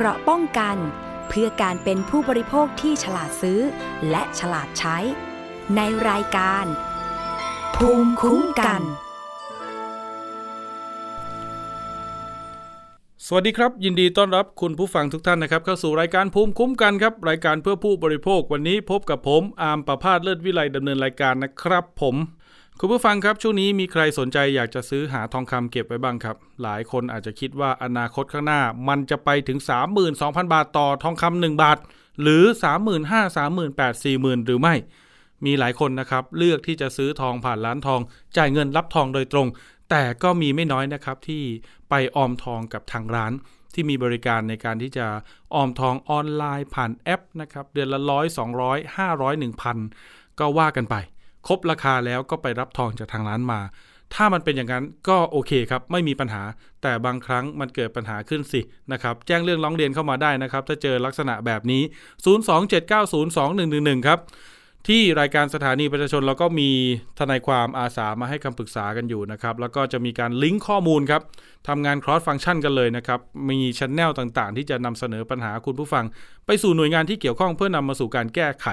เกราะป้องกันเพื่อการเป็นผู้บริโภคที่ฉลาดซื้อและฉลาดใช้ในรายการภูมิคุ้มกันสวัสดีครับยินดีต้อนรับคุณผู้ฟังทุกท่านนะครับเข้าสู่รายการภูมิคุ้มกันครับรายการเพื่อผู้บริโภควันนี้พบกับผมอาร์มประภาสเลิศวิไลดำเนินรายการนะครับผมคุณผู้ฟังครับช่วงนี้มีใครสนใจอยากจะซื้อหาทองคำเก็บไว้บ้างครับหลายคนอาจจะคิดว่าอนาคตข้างหน้ามันจะไปถึง 32,000 บาทต่อทองคำ1บาทหรือ 35,000 38,000 40,000 หรือไม่มีหลายคนนะครับเลือกที่จะซื้อทองผ่านร้านทองจ่ายเงินรับทองโดยตรงแต่ก็มีไม่น้อยนะครับที่ไปออมทองกับทางร้านที่มีบริการในการที่จะออมทองออนไลน์ผ่านแอปนะครับเดือนละ100 200 500 1,000 ก็ว่ากันไปครบราคาแล้วก็ไปรับทองจากทางร้านมาถ้ามันเป็นอย่างนั้นก็โอเคครับไม่มีปัญหาแต่บางครั้งมันเกิดปัญหาขึ้นสินะครับแจ้งเรื่องร้องเรียนเข้ามาได้นะครับถ้าเจอลักษณะแบบนี้027902111ครับที่รายการสถานีประชาชนเราก็มีทนายความอาสามาให้คำปรึกษากันอยู่นะครับแล้วก็จะมีการลิงก์ข้อมูลครับทำงาน cross function กันเลยนะครับมีchannel ต่างๆที่จะนำเสนอปัญหาคุณผู้ฟังไปสู่หน่วยงานที่เกี่ยวข้องเพื่อนำมาสู่การแก้ไข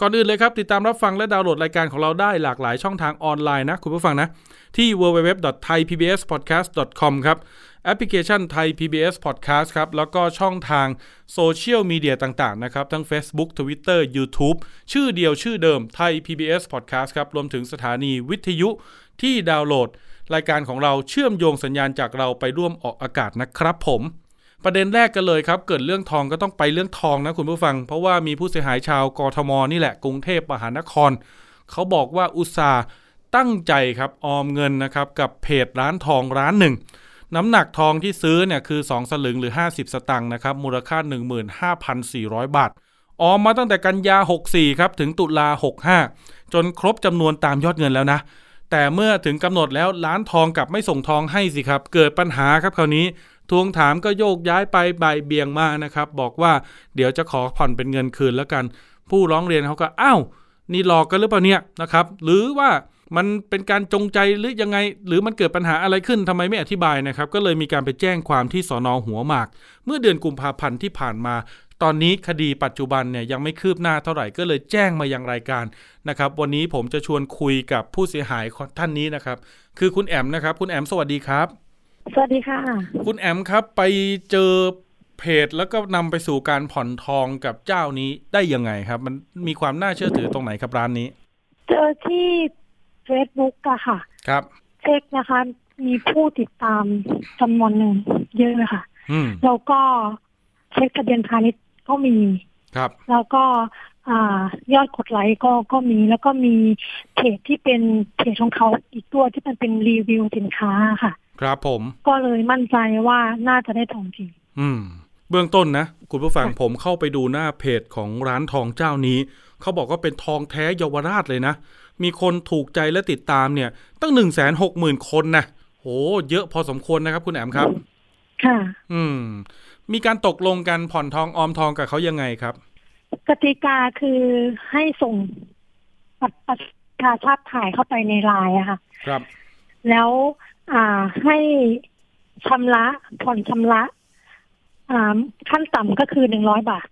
ก่อนอื่นเลยครับติดตามรับฟังและดาวน์โหลดรายการของเราได้หลากหลายช่องทางออนไลน์นะคุณผู้ฟังนะที่ www.thaipbspodcast.com ครับแอปพลิเคชัน Thai PBS Podcast ครับแล้วก็ช่องทางโซเชียลมีเดียต่างๆนะครับทั้ง Facebook Twitter YouTube ชื่อเดียวชื่อเดิม Thai PBS Podcast ครับรวมถึงสถานีวิทยุที่ดาวน์โหลดรายการของเราเชื่อมโยงสัญญาณจากเราไปร่วมออกอากาศนะครับผมประเด็นแรกกันเลยครับเกิดเรื่องทองก็ต้องไปเรื่องทองนะคุณผู้ฟังเพราะว่ามีผู้เสียหายชาวกทม.นี่แหละกรุงเทพมหานครเขาบอกว่าอุตส่าห์ตั้งใจครับออมเงินนะครับกับเพจร้านทองร้านหนึ่งน้ำหนักทองที่ซื้อเนี่ยคือ2สลึงหรือ50สตางค์นะครับมูลค่า 15,400 บาทออมมาตั้งแต่กันยา64ครับถึงตุลา65จนครบจำนวนตามยอดเงินแล้วนะแต่เมื่อถึงกำหนดแล้วร้านทองกลับไม่ส่งทองให้สิครับเกิดปัญหาครับคราวนี้ทวงถามก็โยกย้ายไปบ่ายเบี่ยงมานะครับบอกว่าเดี๋ยวจะขอผ่อนเป็นเงินคืนแล้วกันผู้ร้องเรียนเขาก็อ้าวนี่หลอกกันหรือเปล่าเนี่ยนะครับหรือว่ามันเป็นการจงใจหรือยังไงหรือมันเกิดปัญหาอะไรขึ้นทำไมไม่อธิบายนะครับก็เลยมีการไปแจ้งความที่สน.หัวหมากเมื่อเดือนกุมภาพันธ์ที่ผ่านมาตอนนี้คดีปัจจุบันเนี่ยยังไม่คืบหน้าเท่าไหร่ก็เลยแจ้งมายังรายการนะครับวันนี้ผมจะชวนคุยกับผู้เสียหายท่านนี้นะครับคือคุณแอมนะครับคุณแอมสวัสดีครับสวัสดีค่ะคุณแอมครับไปเจอเพจแล้วก็นำไปสู่การผ่อนทองกับเจ้านี้ได้ยังไงครับมันมีความน่าเชื่อถือตรงไหนครับร้านนี้เจอที่ Facebook อ่ะค่ะครับเช็คนะคะมีผู้ติดตามจำนวนนึงเยอะเลยค่ะแล้วก็เช็คทะเบียนพาณิชย์ก็มีครับแล้วก็ยอดกดไลค์ก็มีแล้วก็มีเพจที่เป็นเพจของเขาอีกตัวที่มันเป็นรีวิวสินค้าค่ะครับผมก็เลยมั่นใจว่าน่าจะได้ทองจริงเบื้องต้นนะคุณผู้ฟังผมเข้าไปดูหน้าเพจของร้านทองเจ้านี้เขาบอกว่าเป็นทองแท้เยาวราชเลยนะมีคนถูกใจและติดตามเนี่ยตั้ง 160,000 คนนะโหเยอะพอสมควรนะครับคุณแอมครับค่ะมีการตกลงกันผ่อนทองออมทองกับเขายังไงครับกติกาคือให้ส่งบัตรประชาชาติถ่ายเข้าไปในไลน์อะค่ะครับแล้วให้ชำระผ่อนชำระขั้นต่ำก็คือ100 บาท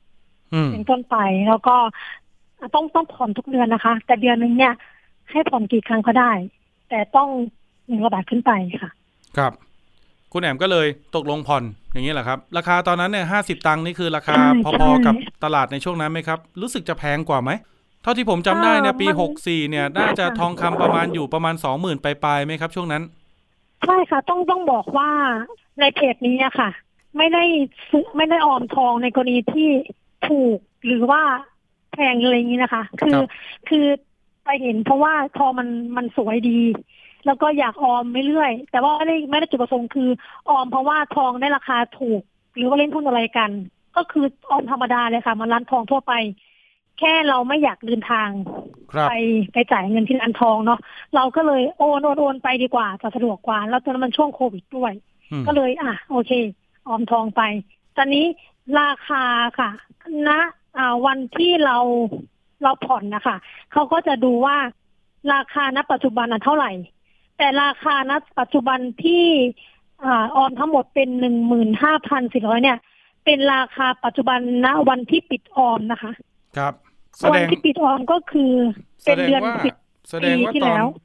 เป็นต้นไปแล้วก็ต้องผ่อนทุกเดือนนะคะแต่เดือนนึงเนี่ยให้ผ่อนกี่ครั้งก็ได้แต่ต้อง100 บาทขึ้นไปค่ะครับคุณแอมก็เลยตกลงผ่อนอย่างนี้แหละครับราคาตอนนั้นเนี่ย50 ตังค์นี่คือราคาพอๆกับตลาดในช่วงนั้นไหมครับรู้สึกจะแพงกว่าไหมเท่าที่ผมจำได้เนี่ยปี64เนี่ยน่าจะทองคำประมาณ 20,000 ปลายๆไหมครับช่วงนั้นใช่ค่ะต้องบอกว่าในเพจนี้อะค่ะไม่ได้ออมทองในกรณีที่ถูกหรือว่าแพงอะไรอย่างนี้นะคะคือไปเห็นเพราะว่าทองมันสวยดีแล้วก็อยากออมเรื่อยๆแต่ว่าไม่ได้จุดประสงค์คือออมเพราะว่าทองได้ราคาถูกหรือว่าเล่นหุ้นอะไรกันก็คือออมธรรมดาเลยค่ะมันร้านทองทั่วไปแค่เราไม่อยากเดินทางไปจ่ายเงินที่ร้านทองเนาะเราก็เลยโอนไปดีกว่าจะสะดวกกว่าแล้วตอนนั้นมันช่วงโควิดด้วยก็เลยโอเคออมทองไปตอนนี้ราคาค่ะณวันที่เราผ่อนนะคะเขาก็จะดูว่าราคาณปัจจุบันเท่าไหร่แต่ราคาณปัจจุบันที่ออมทั้งหมดเป็น 15,400 เนี่ย เป็นราคาปัจจุบันณวันที่ปิดออมนะคะครับวันที่ปิดออมก็คือเป็นเดือนปิดแสดงว่า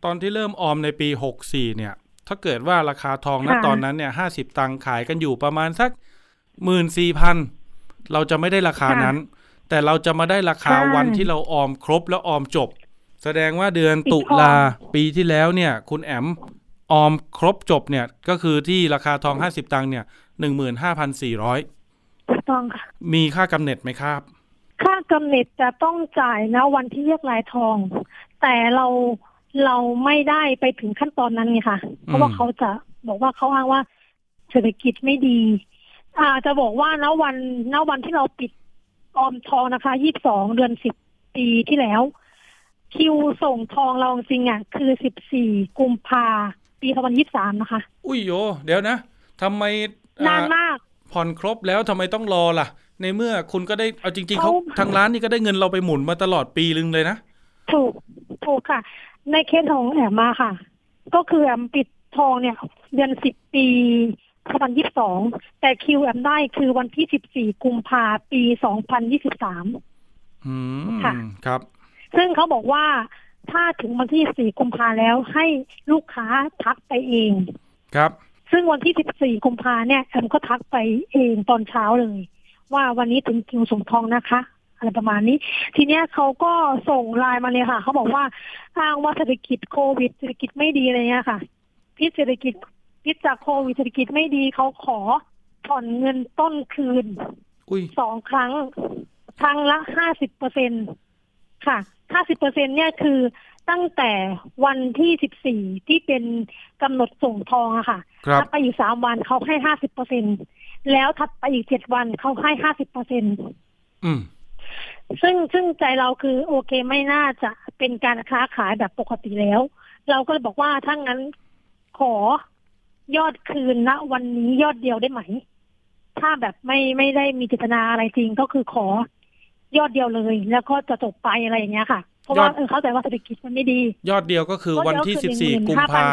ตอนที่เริ่มออมในปี64เนี่ยถ้าเกิดว่าราคาทองณตอนนั้นเนี่ย50ตังค์ขายกันอยู่ประมาณสัก 14,000 เราจะไม่ได้ราคานั้นแต่เราจะมาได้ราคาวันที่เราออมครบแล้วออมจบแสดงว่าเดือนตุลาปีที่แล้วเนี่ยคุณแอมออมครบจบเนี่ยก็คือที่ราคาทอง50ตังค์เนี่ย 15,400 ถูกต้องค่ะมีค่ากำเนิดไหมครับค่ากำเนิดจะต้องจ่ายนะวันที่เรียกรายทองแต่เราไม่ได้ไปถึงขั้นตอนนั้นไงค่ะเพราะว่าเขาจะบอกว่าเขาอ้างว่าเศรษฐกิจไม่ดีจะบอกว่าณวันที่เราปิดออมทองนะคะ22เดือน10ปีที่แล้วคิวส่งทองเราจริงอ่ะคือ14กุมภาปี2023นะคะอุ้ยโยเดี๋ยวนะทำไมนานมากผ่อนครบแล้วทำไมต้องรอล่ะในเมื่อคุณก็ได้เอาจริงๆเขาทางร้านนี่ก็ได้เงินเราไปหมุนมาตลอดปีนึงเลยนะถูกค่ะในเคสของแอมมาค่ะก็คือแอมปิดทองเนี่ยเดือน10ปี2022แต่คิวแอมได้คือวันที่14กุมภาพันธ์ปี2023ค่ะครับซึ่งเขาบอกว่าถ้าถึงวันที่14กุมภาพันธ์แล้วให้ลูกค้าทักไปเองครับซึ่งวันที่14กุมภาพันธ์เนี่ยแอมก็ทักไปเองตอนเช้าเลยว่าวันนี้ถึงคิวส่งทองนะคะอะไรประมาณนี้ทีเนี้ยเขาก็ส่งไลน์มาเลยค่ะเขาบอกว่าอ้างว่าเศรษฐกิจโควิดเศรษฐกิจไม่ดีอะไรเงี้ยค่ะพิษเศรษฐกิจพิษจากโควิดเศรษฐกิจไม่ดีเขาขอผ่อนเงินต้นคืน2ครั้งครั้งละ 50% ค่ะ 50% เนี่ยคือตั้งแต่วันที่14ที่เป็นกำหนดส่งทองอะค่ะถ้าไปอีก3วันเขาให้ 50% แล้วถัดไปอีก7วันเขาให้ 50% ซึ่งใจเราคือโอเคไม่น่าจะเป็นการค้าขายแบบปกติแล้วเราก็เลยบอกว่าถ้างั้นขอยอดคืนณวันนี้ยอดเดียวได้ไหมถ้าแบบไม่ได้มีเจตนาอะไรจริงก็คือขอยอดเดียวเลยแล้วก็จะจบไปอะไรอย่างเงี้ยค่ะเพราะว่าเข้าใจว่าเศรษฐกิจมันไม่ดียอดเดียวก็คือวันที่14กุมภาพันธ์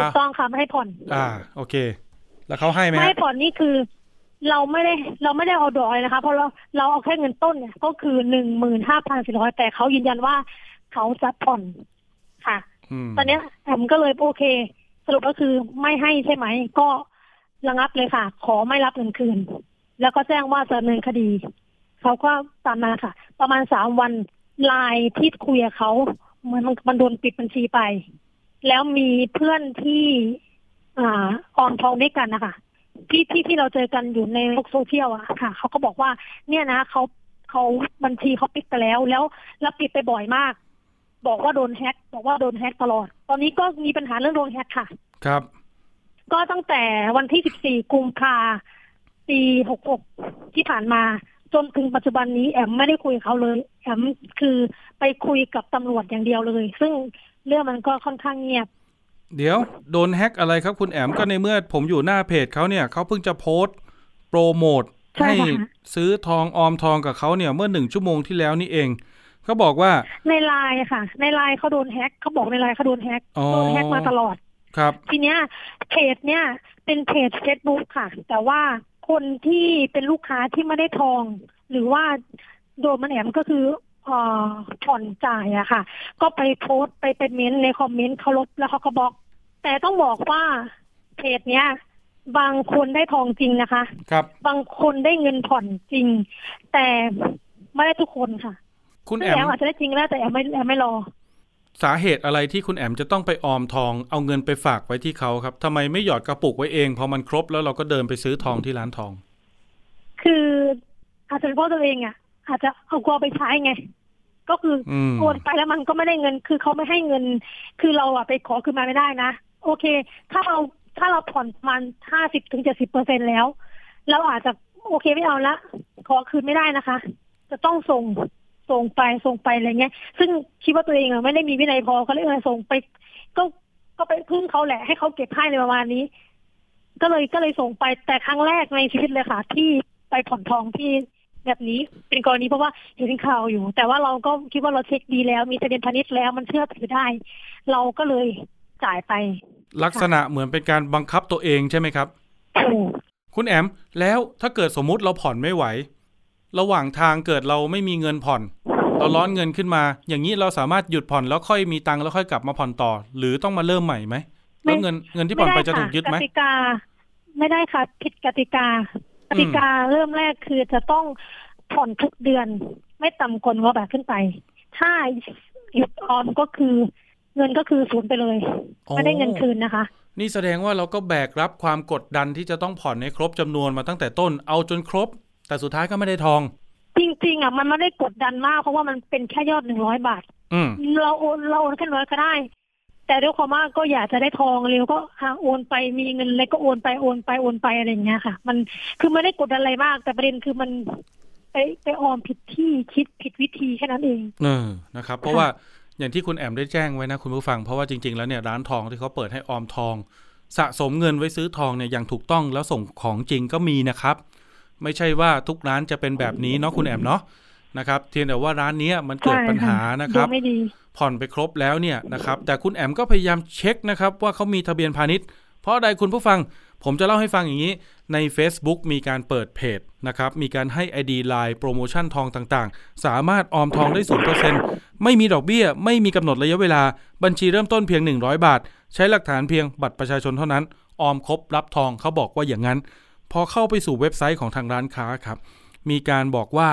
ถูกต้องค่ะไม่ให้ผ่อนโอเคแล้วเขาให้ไหมไม่ให้ผ่อนนี่คือเราไม่ได้เอาดอกเลยนะคะเพราะเราเอาแค่เงินต้นเนี่ยก็คือ 15,400 แต่เขายืนยันว่าเขาจะผ่อนค่ะตอนนี้แอมก็เลยโอเคสรุปก็คือไม่ให้ใช่ไหมก็ระงับเลยค่ะขอไม่รับเงินคืนแล้วก็แจ้งว่าจะดำเนินคดีเขาก็ตามมาค่ะประมาณ3วันไลน์ที่คุยกับเขามันโดนปิดบัญชีไปแล้วมีเพื่อนที่ออมทองด้วยกันนะคะที่เราเจอกันอยู่ในโลกโซเชียลอะค่ะเขาก็บอกว่าเนี่ยนะเขาบัญชีเขาปิดไปแล้วปิดไปบ่อยมากบอกว่าโดนแฮกตลอดตอนนี้ก็มีปัญหาเรื่องโดนแฮกค่ะครับก็ตั้งแต่วันที่14กุมภาพันธ์ปี66ที่ผ่านมาจนถึงปัจจุบันนี้แอมไม่ได้คุยกับเขาเลยแอมคือไปคุยกับตำรวจอย่างเดียวเลยซึ่งเรื่องมันก็ค่อนข้างเงียบเดี๋ยวโดนแฮกอะไรครับคุณแอมก็ในเมื่อผมอยู่หน้าเพจเขาเนี่ยเขาเพิ่งจะโพสต์โปรโมทให้ซื้อทองออมทองกับเขาเนี่ยเมื่อ1ชั่วโมงที่แล้วนี่เองเขาบอกว่าในไลน์ค่ะในไลน์เขาโดนแฮกเขาบอกในไลน์เขาโดนแฮกมาตลอดครับทีเนี้ยเพจเนี่ยเป็นเพจ Facebook ค่ะแต่ว่าคนที่เป็นลูกค้าที่ไม่ได้ทองหรือว่าโดนมันแอมก็คือผ่อนจ่ายอะค่ะก็ไปโพสต์ไปเม้นในคอมเมนต์เขาลบแล้วเขาก็บล็อกแต่ต้องบอกว่าเพจเนี้ยบางคนได้ทองจริงนะคะครับบางคนได้เงินผ่อนจริงแต่ไม่ได้ทุกคนค่ะคุณแอมอาจจะได้จริงแล้วแต่แอมไม่รอสาเหตุอะไรที่คุณแอมจะต้องไปออมทองเอาเงินไปฝากไว้ที่เขาครับทำไมไม่หยอดกระปุกไว้เองพอมันครบแล้วเราก็เดินไปซื้อทองที่ร้านทองคืออาจจะเป็นเพราะตัวเองอะอาจจะเอากลัวไปใช้ไงก็คือโอนไปแล้วมันก็ไม่ได้เงินคือเขาไม่ให้เงินคือเราอะไปขอคืนมาไม่ได้นะโอเคถ้าเราผ่อนมัน 50-70% แล้วเราอาจจะโอเคไม่เอาละขอคืนไม่ได้นะคะจะต้องส่งไปอะไรเงี้ยซึ่งคิดว่าตัวเองอะไม่ได้มีวินัยพอก็เลยส่งไปก็ไปพึ่งเขาแหละให้เขาเก็บให้ในประมาณนี้ก็เลยส่งไปแต่ครั้งแรกในชีวิตเลยค่ะที่ไปผ่อนทองที่แบบนี้เป็นกรณีเพราะว่าเห็นข่าวอยู่แต่ว่าเราก็คิดว่าเราเช็คดีแล้วมีทะเบียนพาณิชย์แล้วมันเชื่อถือได้เราก็เลยจ่ายไปลักษณะเหมือนเป็นการบังคับตัวเองใช่ไหมครับ คุณแอมแล้วถ้าเกิดสมมุติเราผ่อนไม่ไหวระหว่างทางเกิดเราไม่มีเงินผ่อนเราร้อนเงินขึ้นมาอย่างนี้เราสามารถหยุดผ่อนแล้วค่อยมีตังค์แล้วค่อยกลับมาผ่อนต่อหรือต้องมาเริ่มใหม่ไหมแล้วเงินที่ผ่อนไปจะถูกยึดไหมกติกาไม่ได้ค่ะผิดกติกากติกาเริ่มแรกคือจะต้องผ่อนทุกเดือนไม่ต่ำกว่า100 บาทขึ้นไปถ้าหยุดออมก็คือเงินก็คือศูนย์ไปเลยไม่ได้เงินคืนนะคะนี่แสดงว่าเราก็แบกรับความกดดันที่จะต้องผ่อนให้ครบจำนวนมาตั้งแต่ต้นเอาจนครบแต่สุดท้ายก็ไม่ได้ทองจริงๆอ่ะมันไม่ได้กดดันมากเพราะว่ามันเป็นแค่ยอด100 บาทเราโอนแค่100ก็ได้แต่ด้วยความว่าก็อยากจะได้ทองเร็วก็โอนไปมีเงินอะไรก็โอนไปอะไรอย่างเงี้ยค่ะมันคือไม่ได้กดดันอะไรมากแต่ประเด็นคือมันไปออมผิดที่คิดผิดวิธีแค่นั้นเองนะครับเพราะว่าอย่างที่คุณแอมได้แจ้งไว้นะคุณผู้ฟังเพราะว่าจริงๆแล้วเนี่ยร้านทองที่เขาเปิดให้ออมทองสะสมเงินไว้ซื้อทองเนี่ยอย่างถูกต้องแล้วส่งของจริงก็มีนะครับไม่ใช่ว่าทุกร้านจะเป็นแบบนี้เนาะคุณแอมเนาะนะครับเพียงแต่ว่าร้านนี้มันเกิดปัญหานะครับผ่อนไปครบแล้วเนี่ยนะครับแต่คุณแอมก็พยายามเช็คนะครับว่าเขามีทะเบียนพาณิชย์เพราะใดคุณผู้ฟังผมจะเล่าให้ฟังอย่างนี้ใน Facebook มีการเปิดเพจนะครับมีการให้ ID Line โปรโมชั่นทองต่างๆสามารถออมทองได้ 0% ไม่มีดอกเบี้ยไม่มีกำหนดระยะเวลาบัญชีเริ่มต้นเพียง100 บาทใช้หลักฐานเพียงบัตรประชาชนเท่านั้นออมครบรับทองเขาบอกว่าอย่างนั้นพอเข้าไปสู่เว็บไซต์ของทางร้านค้าครับมีการบอกว่า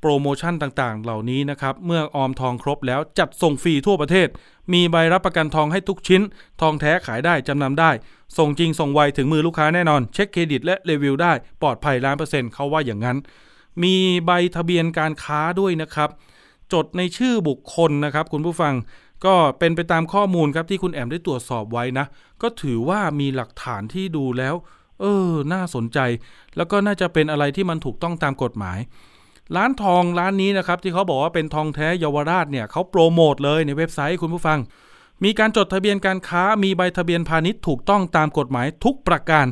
โปรโมชั่นต่างๆเหล่านี้นะครับเมื่อออมทองครบแล้วจัดส่งฟรีทั่วประเทศมีใบรับประกันทองให้ทุกชิ้นทองแท้ขายได้จำนำได้ส่งจริงส่งไวถึงมือลูกค้าแน่นอนเช็คเครดิตและรีวิวได้ปลอดภัย 100% เขาว่าอย่างนั้นมีใบทะเบียนการค้าด้วยนะครับจดในชื่อบุคคลนะครับคุณผู้ฟังก็เป็นไปตามข้อมูลครับที่คุณแอมได้ตรวจสอบไว้นะก็ถือว่ามีหลักฐานที่ดูแล้วน่าสนใจแล้วก็น่าจะเป็นอะไรที่มันถูกต้องตามกฎหมายร้านทองร้านนี้นะครับที่เขาบอกว่าเป็นทองแท้เยาวราชเนี่ยเขาโปรโมทเลยในเว็บไซต์คุณผู้ฟังมีการจดทะเบียนการค้ามีใบทะเบียนพาณิชย์ถูกต้องตามกฎหมายทุกประการ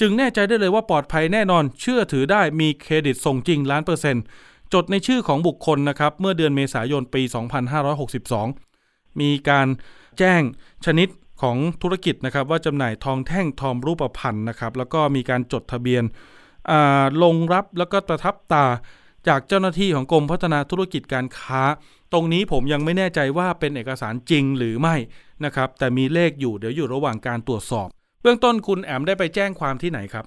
จึงแน่ใจได้เลยว่าปลอดภัยแน่นอนเชื่อถือได้มีเครดิตส่งจริง 100% จดในชื่อของบุคคลนะครับเมื่อเดือนเมษายนปี2562มีการแจ้งชนิดของธุรกิจนะครับว่าจำหน่ายทองแท่งทองรูปพรรณนะครับแล้วก็มีการจดทะเบียนลงรับแล้วก็ประทับตาจากเจ้าหน้าที่ของกรมพัฒนาธุรกิจการค้าตรงนี้ผมยังไม่แน่ใจว่าเป็นเอกสารจริงหรือไม่นะครับแต่มีเลขอยู่เดี๋ยวอยู่ระหว่างการตรวจสอบเบื้องต้นคุณแอมได้ไปแจ้งความที่ไหนครับ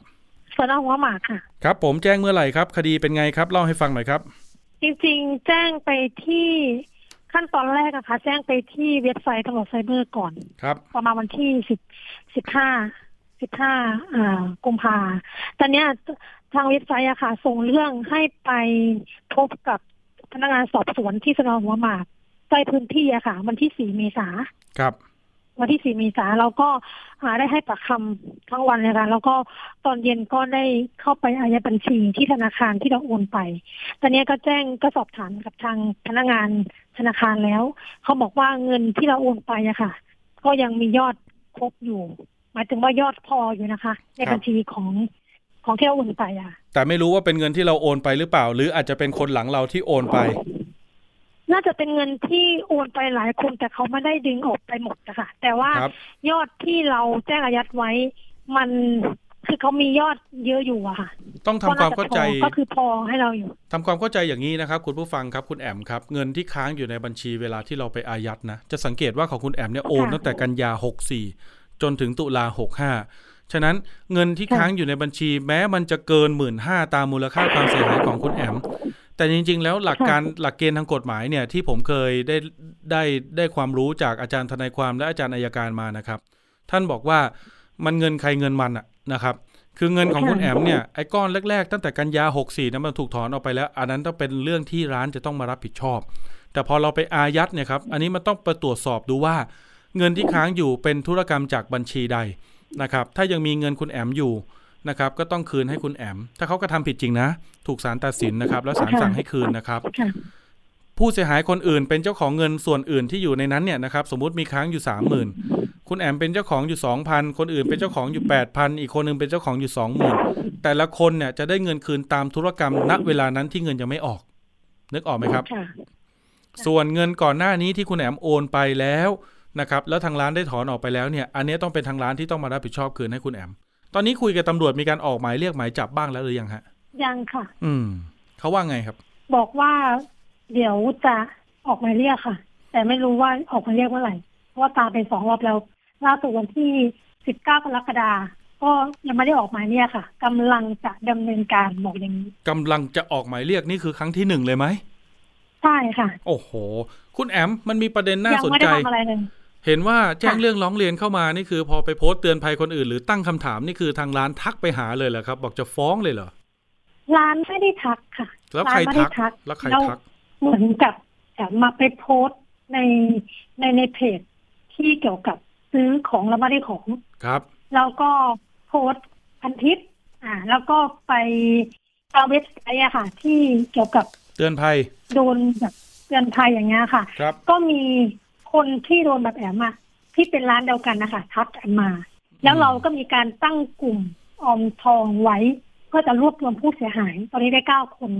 สน.หัวหมากค่ะครับผมแจ้งเมื่อไหร่ครับคดีเป็นไงครับเล่าให้ฟังหน่อยครับจริงๆแจ้งไปที่ขั้นตอนแรกนะคะแจ้งไปที่เว็บไซต์ตำรวจไซเบอร์ก่อนครับประมาณวันที่15กุมภาพันธ์ตอนนี้ทางเว็บไซต์อะค่ะส่งเรื่องให้ไปพบกับพนักงานสอบสวนที่สน.หัวหมากใกล้พื้นที่อะค่ะวันที่4เมษายนครับวันที่4เมษายนเราก็ได้ให้ปากคำทั้งวันเลยค่ะแล้วก็ตอนเย็นก็ได้เข้าไปอายัดบัญชีที่ธนาคารที่เราโอนไปตอนนี้ก็แจ้งก็สอบถามกับทางพนักงานธนาคารแล้วเขาบอกว่าเงินที่เราโอนไปอะค่ะก็ยังมียอดครบอยู่หมายถึงว่ายอดพออยู่นะคะในบัญชีของที่เราโอนไปอะแต่ไม่รู้ว่าเป็นเงินที่เราโอนไปหรือเปล่าหรืออาจจะเป็นคนหลังเราที่โอนไปน่าจะเป็นเงินที่โอนไปหลายคนแต่เขาไม่ได้ดึงออกไปหมดนะคะแต่ว่ายอดที่เราแจ้งอายัดไว้มันคือเขามียอดเยอะอยู่อะค่ะต้องทำความเข้าใจก็คือพอให้เราอยู่ทำความเข้าใจอย่างนี้นะครับคุณผู้ฟังครับคุณแอมครับเงินที่ค้างอยู่ในบัญชีเวลาที่เราไปอายัดนะจะสังเกตว่าของคุณแอมเนี่ยโอนตั้งแต่กันยา64จนถึงตุลา65ฉะนั้นเงินที่ค้างอยู่ในบัญชีแม้มันจะเกิน 15,000 ตามมูลค่าความเสียหายของคุณแอมแต่จริงๆแล้วหลักเกณฑ์ทางกฎหมายเนี่ยที่ผมเคยได้ความรู้จากอาจารย์ทนายความและอาจารย์อัยการมานะครับท่านบอกว่ามันเงินใครเงินมันอะนะครับคือเงินของคุณแอมเนี่ยไอ้ก้อนแรกๆตั้งแต่กันยา64นั้นมันถูกถอนออกไปแล้วอันนั้นต้องเป็นเรื่องที่ร้านจะต้องมารับผิดชอบแต่พอเราไปอายัดเนี่ยครับอันนี้มันต้องไปตรวจสอบดูว่าเงินที่ค้างอยู่เป็นธุรกรรมจากบัญชีใดนะครับถ้ายังมีเงินคุณแอมอยู่นะครับก็ต้องคืนให้คุณแอมถ้าเขากระทำผิดจริงนะถูกศาลตัดสินนะครับแล้วศาลสั่งให้คืนนะครับผู้เสียหายคนอื่นเป็นเจ้าของเงินส่วนอื่นที่อยู่ในนั้นเนี่ยนะครับสมมุติมีค้างอยู่ 30,000 คุณแอมเป็นเจ้าของอยู่ 2,000 คนอื่นเป็นเจ้าของอยู่ 8,000 อีกคนนึงเป็นเจ้าของอยู่ 20,000 แต่ละคนเนี่ยจะได้เงินคืนตามธุรกรรมณเวลานั้นที่เงินยังไม่ออกนึกออกไหมครับส่วนเงินก่อนหน้านี้ที่คุณแอมโอนไปแล้วนะครับแล้วทางร้านได้ถอนออกไปแล้วเนี่ยอันนี้ต้องเป็นทางร้านที่ต้องมารับผิดชอบคืนให้คุณแอม ตอนนี้คุยกับตำรวจมีการออกหมายเรียกหมายจับบ้างแล้วหรือยังฮะยังค่ะเขาว่าไงครับบอกว่าเดี๋ยวจะออกหมายเรียกค่ะแต่ไม่รู้ว่าออกหมายเรียกเมื่อไหร่เพราะว่าตามไปสองรอบแล้วล่าสุดวันที่19 กรกฎาคมก็ยังไม่ได้ออกหมายเรียกค่ะกำลังจะดำเนินการบอกอย่างนี้กำลังจะออกหมายเรียกนี่คือครั้งที่1เลยไหมใช่ค่ะโอ้โหคุณแอมมันมีประเด็นน่าสนใจเห็นว่าแจ้งเรื่องร้องเรียนเข้ามานี่คือพอไปโพสต์เตือนภัยคนอื่นหรือตั้งคำถามนี่คือทางร้านทักไปหาเลยเหรอครับบอกจะฟ้องเลยเหรอร้านไม่ได้ทักค่ะแล้วใครทักแล้วใครทักเหมือนกับมาไปโพสต์ในเพจที่เกี่ยวกับซื้อของแล้วไม่ได้ของครับแล้วก็โพสต์พันทิปแล้วก็ไปเอาเว็บไซต์อะค่ะที่เกี่ยวกับเตือนภัยโดนแบบเตือนภัยอย่างเงี้ยค่ะก็มีคนที่โดนแบบแอบมาที่เป็นร้านเดียวกันนะคะทักกันมาแล้วเราก็มีการตั้งกลุ่มออมทองไว้เพื่อจะรวบรวมผู้เสียหายตอนนี้ได้9 คน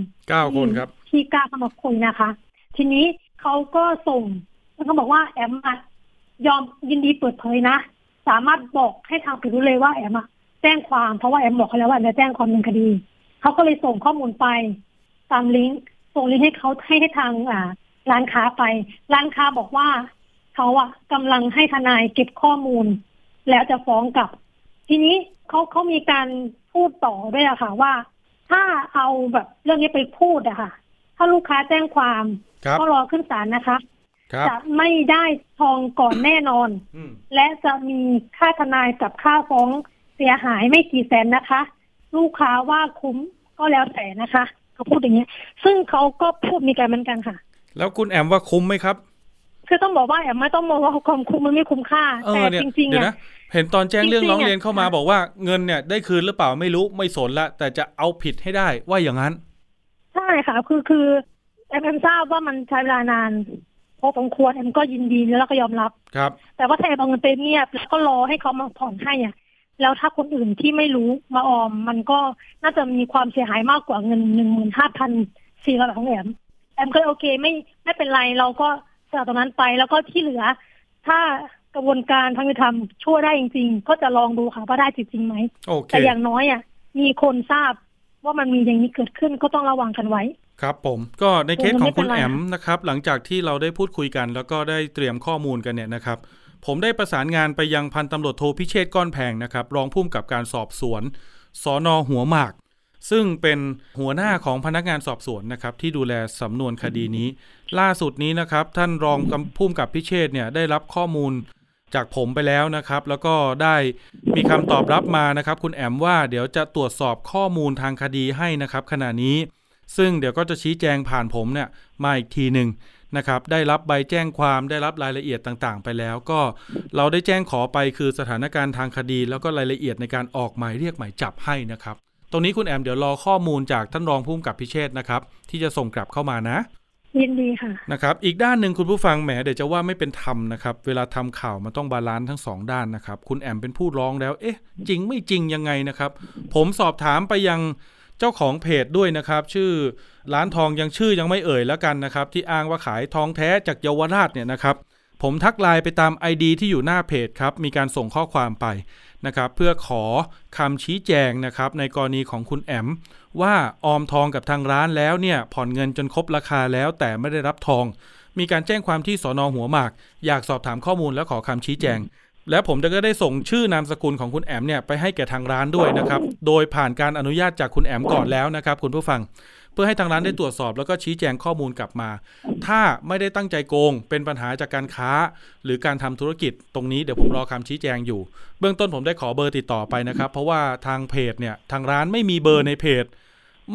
ครับที่กล้าเข้ามาคุยนะคะทีนี้เขาก็ส่งแล้วก็บอกว่าแอมยอมยินดีเปิดเผยนะสามารถบอกให้ทางผิดรู้เลยว่าแอมแจ้งความเพราะว่าแอมบอกเขาแล้วว่าจะแจ้งความเป็นคดีเขาก็เลยส่งข้อมูลไปตามลิงก์ส่งลิงก์ให้เขาให้ทางร้านค้าไปร้านค้าบอกว่าเขากำลังให้ทนายเก็บข้อมูลแล้วจะฟ้องกลับทีนี้เขามีการพูดต่อด้วยอะค่ะว่าถ้าเอาแบบเรื่องนี้ไปพูดอะค่ะถ้าลูกค้าแจ้งความก็รอขึ้นศาลนะคะจะไม่ได้ทองก่อนแน่นอนและจะมีค่าทนายกับค่าฟ้องเสียหายไม่กี่แสนนะคะลูกค้าว่าคุ้มก็แล้วแต่นะคะเขาพูดอย่างนี้ซึ่งเขาก็พูดมีการเหมือนกันค่ะแล้วคุณแอมว่าคุ้มไหมครับคือต้องบอกว่าแอมไม่ต้องมองว่าความคุ้มมันไม่คุ้มค่าแต่จริงๆนะเห็นตอนแจ้งเรื่องร้องเรียนเข้ามาบอกว่าเงินเนี่ยได้คืนหรือเปล่าไม่รู้ไม่สนละแต่จะเอาผิดให้ได้ว่าอย่างนั้นใช่ค่ะคือแอมทราบว่ามันใช้เวลานานพอสมควรแอมก็ยินดีแล้วก็ยอมรับครับแต่ว่าถ้าแอมเอาเงินไปเงียบแล้วก็รอให้เขามาผ่อนให้อ่ะแล้วถ้าคนอื่นที่ไม่รู้มาออมมันก็น่าจะมีความเสียหายมากกว่าเงิน 15,400 บาทของแอมก็โอเคไม่เป็นไรเราก็จากตรงนั้นไปแล้วก็ที่เหลือถ้ากระบวนการทางยุติธรรมช่วยได้จริงๆก็จะลองดูค่ะว่าได้จริงๆไหม okay. แต่อย่างน้อยมีคนทราบว่ามันมีอย่างนี้เกิดขึ้นก็ต้องระวังกันไว้ครับผมก็ในเคสของคุณแอมนะครับหลังจากที่เราได้พูดคุยกันแล้วก็ได้เตรียมข้อมูลกันเนี่ยนะครับผมได้ประสานงานไปยังพันตำรวจโทพิเชษฐ์ก้อนแพงนะครับรองผู้กำกับการสอบสวนสน.หัวหมากซึ่งเป็นหัวหน้าของพนักงานสอบสวนนะครับที่ดูแลสำนวนคดีนี้ล่าสุดนี้นะครับท่านรองผู้กำกับพิเชษฐ์เนี่ยได้รับข้อมูลจากผมไปแล้วนะครับแล้วก็ได้มีคำตอบรับมานะครับคุณแอมว่าเดี๋ยวจะตรวจสอบข้อมูลทางคดีให้นะครับขณะนี้ซึ่งเดี๋ยวก็จะชี้แจงผ่านผมเนี่ยมาอีกทีนึงนะครับได้รับใบแจ้งความได้รับรายละเอียดต่างๆไปแล้วก็เราได้แจ้งขอไปคือสถานการณ์ทางคดีแล้วก็รายละเอียดในการออกหมายเรียกหมายจับให้นะครับตรงนี้คุณแอมเดี๋ยวรอข้อมูลจากท่านรองผู้กำกับพิเชษนะครับที่จะส่งกลับเข้ามานะยินดีค่ะนะครับอีกด้านหนึ่งคุณผู้ฟังแหมเดี๋ยวจะว่าไม่เป็นธรรมนะครับเวลาทำข่าวมันต้องบาลานซ์ทั้งสองด้านนะครับคุณแอมเป็นผู้ร้องแล้วเอ๊ะจริงไม่จริงยังไงนะครับผมสอบถามไปยังเจ้าของเพจด้วยนะครับชื่อร้านทองยังชื่อยังไม่เอ่ยแล้วกันนะครับที่อ้างว่าขายทองแท้จากเยาวราชเนี่ยนะครับผมทักไลน์ไปตาม ID ที่อยู่หน้าเพจครับมีการส่งข้อความไปนะครับเพื่อขอคำชี้แจงนะครับในกรณีของคุณแอมว่าออมทองกับทางร้านแล้วเนี่ยผ่อนเงินจนครบราคาแล้วแต่ไม่ได้รับทองมีการแจ้งความที่สน.หัวหมากอยากสอบถามข้อมูลและขอคำชี้แจงและผมก็ได้ส่งชื่อนามสกุลของคุณแอมเนี่ยไปให้แก่ทางร้านด้วยนะครับโดยผ่านการอนุญาตจากคุณแอมก่อนแล้วนะครับคุณผู้ฟังเพื่อให้ทางร้านได้ตรวจสอบแล้วก็ชี้แจงข้อมูลกลับมาถ้าไม่ได้ตั้งใจโกงเป็นปัญหาจากการค้าหรือการทำธุรกิจตรงนี้เดี๋ยวผมรอคำชี้แจงอยู่เบื้องต้นผมได้ขอเบอร์ติดต่อไปนะครับเพราะว่าทางเพจเนี่ยทางร้านไม่มีเบอร์ในเพจ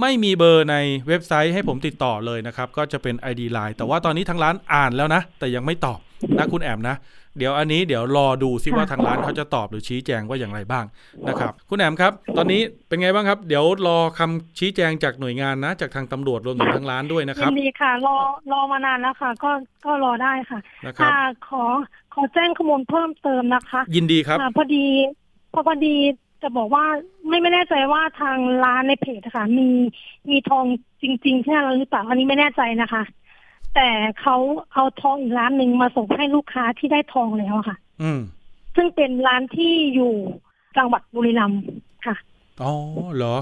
ไม่มีเบอร์ในเว็บไซต์ให้ผมติดต่อเลยนะครับก็จะเป็น ID Line แต่ว่าตอนนี้ทางร้านอ่านแล้วนะแต่ยังไม่ตอบนะคุณแอมนะเดี๋ยวรอดูซิว่าทางร้านเขาจะตอบหรือชี้แจงว่าอย่างไรบ้างนะครับคุณแอมครับตอนนี้เป็นไงบ้างครับเดี๋ยวรอคำชี้แจงจากหน่วยงานนะจากทางตำรวจรวมถึงทางร้านด้วยนะครับดีค่ะรอมานานแล้วค่ะก็รอได้ค่ะนะครับขอแจ้งข้อมูลเพิ่มเติมนะคะยินดีครับพอดีจะบอกว่าไม่แน่ใจว่าทางร้านในเพจค่ะมีทองจริงๆใช่หรือเปล่าอันนี้ไม่แน่ใจนะคะแต่เขาเอาทองอีกร้านหนึ่งมาส่งให้ลูกค้าที่ได้ทองแล้วค่ะซึ่งเป็นร้านที่อยู่ จังหวัดบุรีรัมย์ค่ะอ๋อเหรอ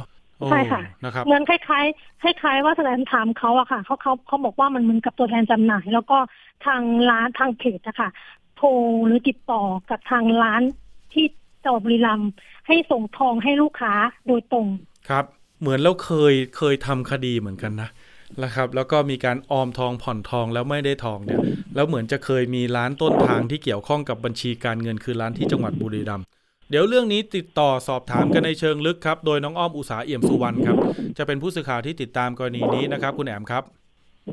ใช่ค่ะนะครับเหมือนคล้ายๆคล้ายๆว่าแสดงถามเขาอะค่ะเขาบอกว่ามันเหมือนกับตัวแทนจำหน่ายแล้วก็ทางร้านทางเพจอะค่ะโทรหรือติดต่อกับทางร้านที่จังหวัดบุรีรัมย์ให้ส่งทองให้ลูกค้าโดยตรงครับเหมือนเราเคยทำคดีเหมือนกันนะนะครับแล้วก็มีการออมทองผ่อนทองแล้วไม่ได้ทองเนี่ยแล้วเหมือนจะเคยมีร้านต้นทางที่เกี่ยวข้องกับบัญชีการเงินคือร้านที่จังหวัดบุรีรัมย์เดี๋ยวเรื่องนี้ติดต่อสอบถามกันในเชิงลึกครับโดยน้องอ้อมอุษาเอี่ยมสุวรรณครับจะเป็นผู้สื่อข่าวที่ติดตามกรณีนี้นะครับคุณแอมครับ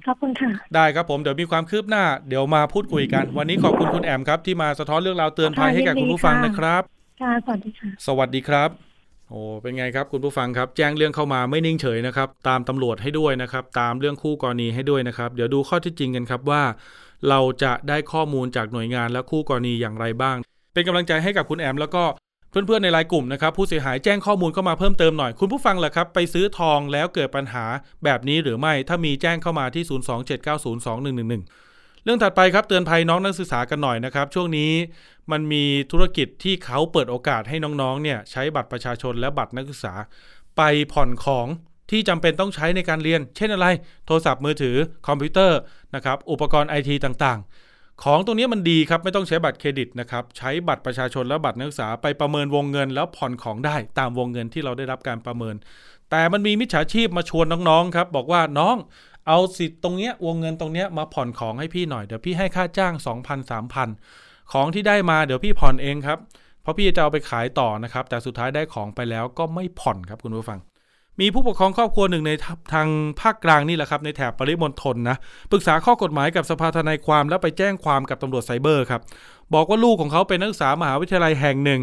ขอบคุณค่ะได้ครับผมเดี๋ยวมีความคืบหน้าเดี๋ยวมาพูดคุยกันวันนี้ขอบคุณคุณแอมครับที่มาสะท้อนเรื่องราวเตือนภัยให้แก่คุณผู้ฟังนะครับค่ะสวัสดีค่ะสวัสดีครับโอ้เป็นไงครับคุณผู้ฟังครับแจ้งเรื่องเข้ามาไม่นิ่งเฉยนะครับตามตำรวจให้ด้วยนะครับตามเรื่องคู่กรณีให้ด้วยนะครับเดี๋ยวดูข้อเท็จจริงกันครับว่าเราจะได้ข้อมูลจากหน่วยงานและคู่กรณีอย่างไรบ้างเป็นกำลังใจให้กับคุณแอมแล้วก็เพื่อนๆในไลน์กลุ่มนะครับผู้เสียหายแจ้งข้อมูลเข้ามาเพิ่มเติมหน่อยคุณผู้ฟังล่ะครับไปซื้อทองแล้วเกิดปัญหาแบบนี้หรือไม่ถ้ามีแจ้งเข้ามาที่027902111เรื่องถัดไปครับเตือนภัยน้องนักศึกษากันหน่อยนะครับช่วงนี้มันมีธุรกิจที่เขาเปิดโอกาสให้น้องๆเนี่ยใช้บัตรประชาชนและบัตรนักศึกษาไปผ่อนของที่จำเป็นต้องใช้ในการเรียนเช่นอะไรโทรศัพท์มือถือคอมพิวเตอร์นะครับอุปกรณ์ IT ต่างๆของตรงนี้มันดีครับไม่ต้องใช้บัตรเครดิตนะครับใช้บัตรประชาชนและบัตรนักศึกษาไปประเมินวงเงินแล้วผ่อนของได้ตามวงเงินที่เราได้รับการประเมินแต่มันมีมิจฉาชีพมาชวนน้องๆครับบอกว่าน้องเอาสิทธิ์ตรงนี้วงเงินตรงนี้มาผ่อนของให้พี่หน่อยเดี๋ยวพี่ให้ค่าจ้าง 2,000 3,000 ของที่ได้มาเดี๋ยวพี่ผ่อนเองครับเพราะพี่จะเอาไปขายต่อนะครับแต่สุดท้ายได้ของไปแล้วก็ไม่ผ่อนครับคุณผู้ฟังมีผู้ปกครองครอบครัวหนึ่งในทางภาคกลางนี่แหละครับในแถบปริมณฑลนะปรึกษาข้อกฎหมายกับสภาทนายความแล้วไปแจ้งความกับตำรวจไซเบอร์ครับบอกว่าลูกของเขาเป็นนักศึกษามหาวิทยาลัยแห่งหนึ่ง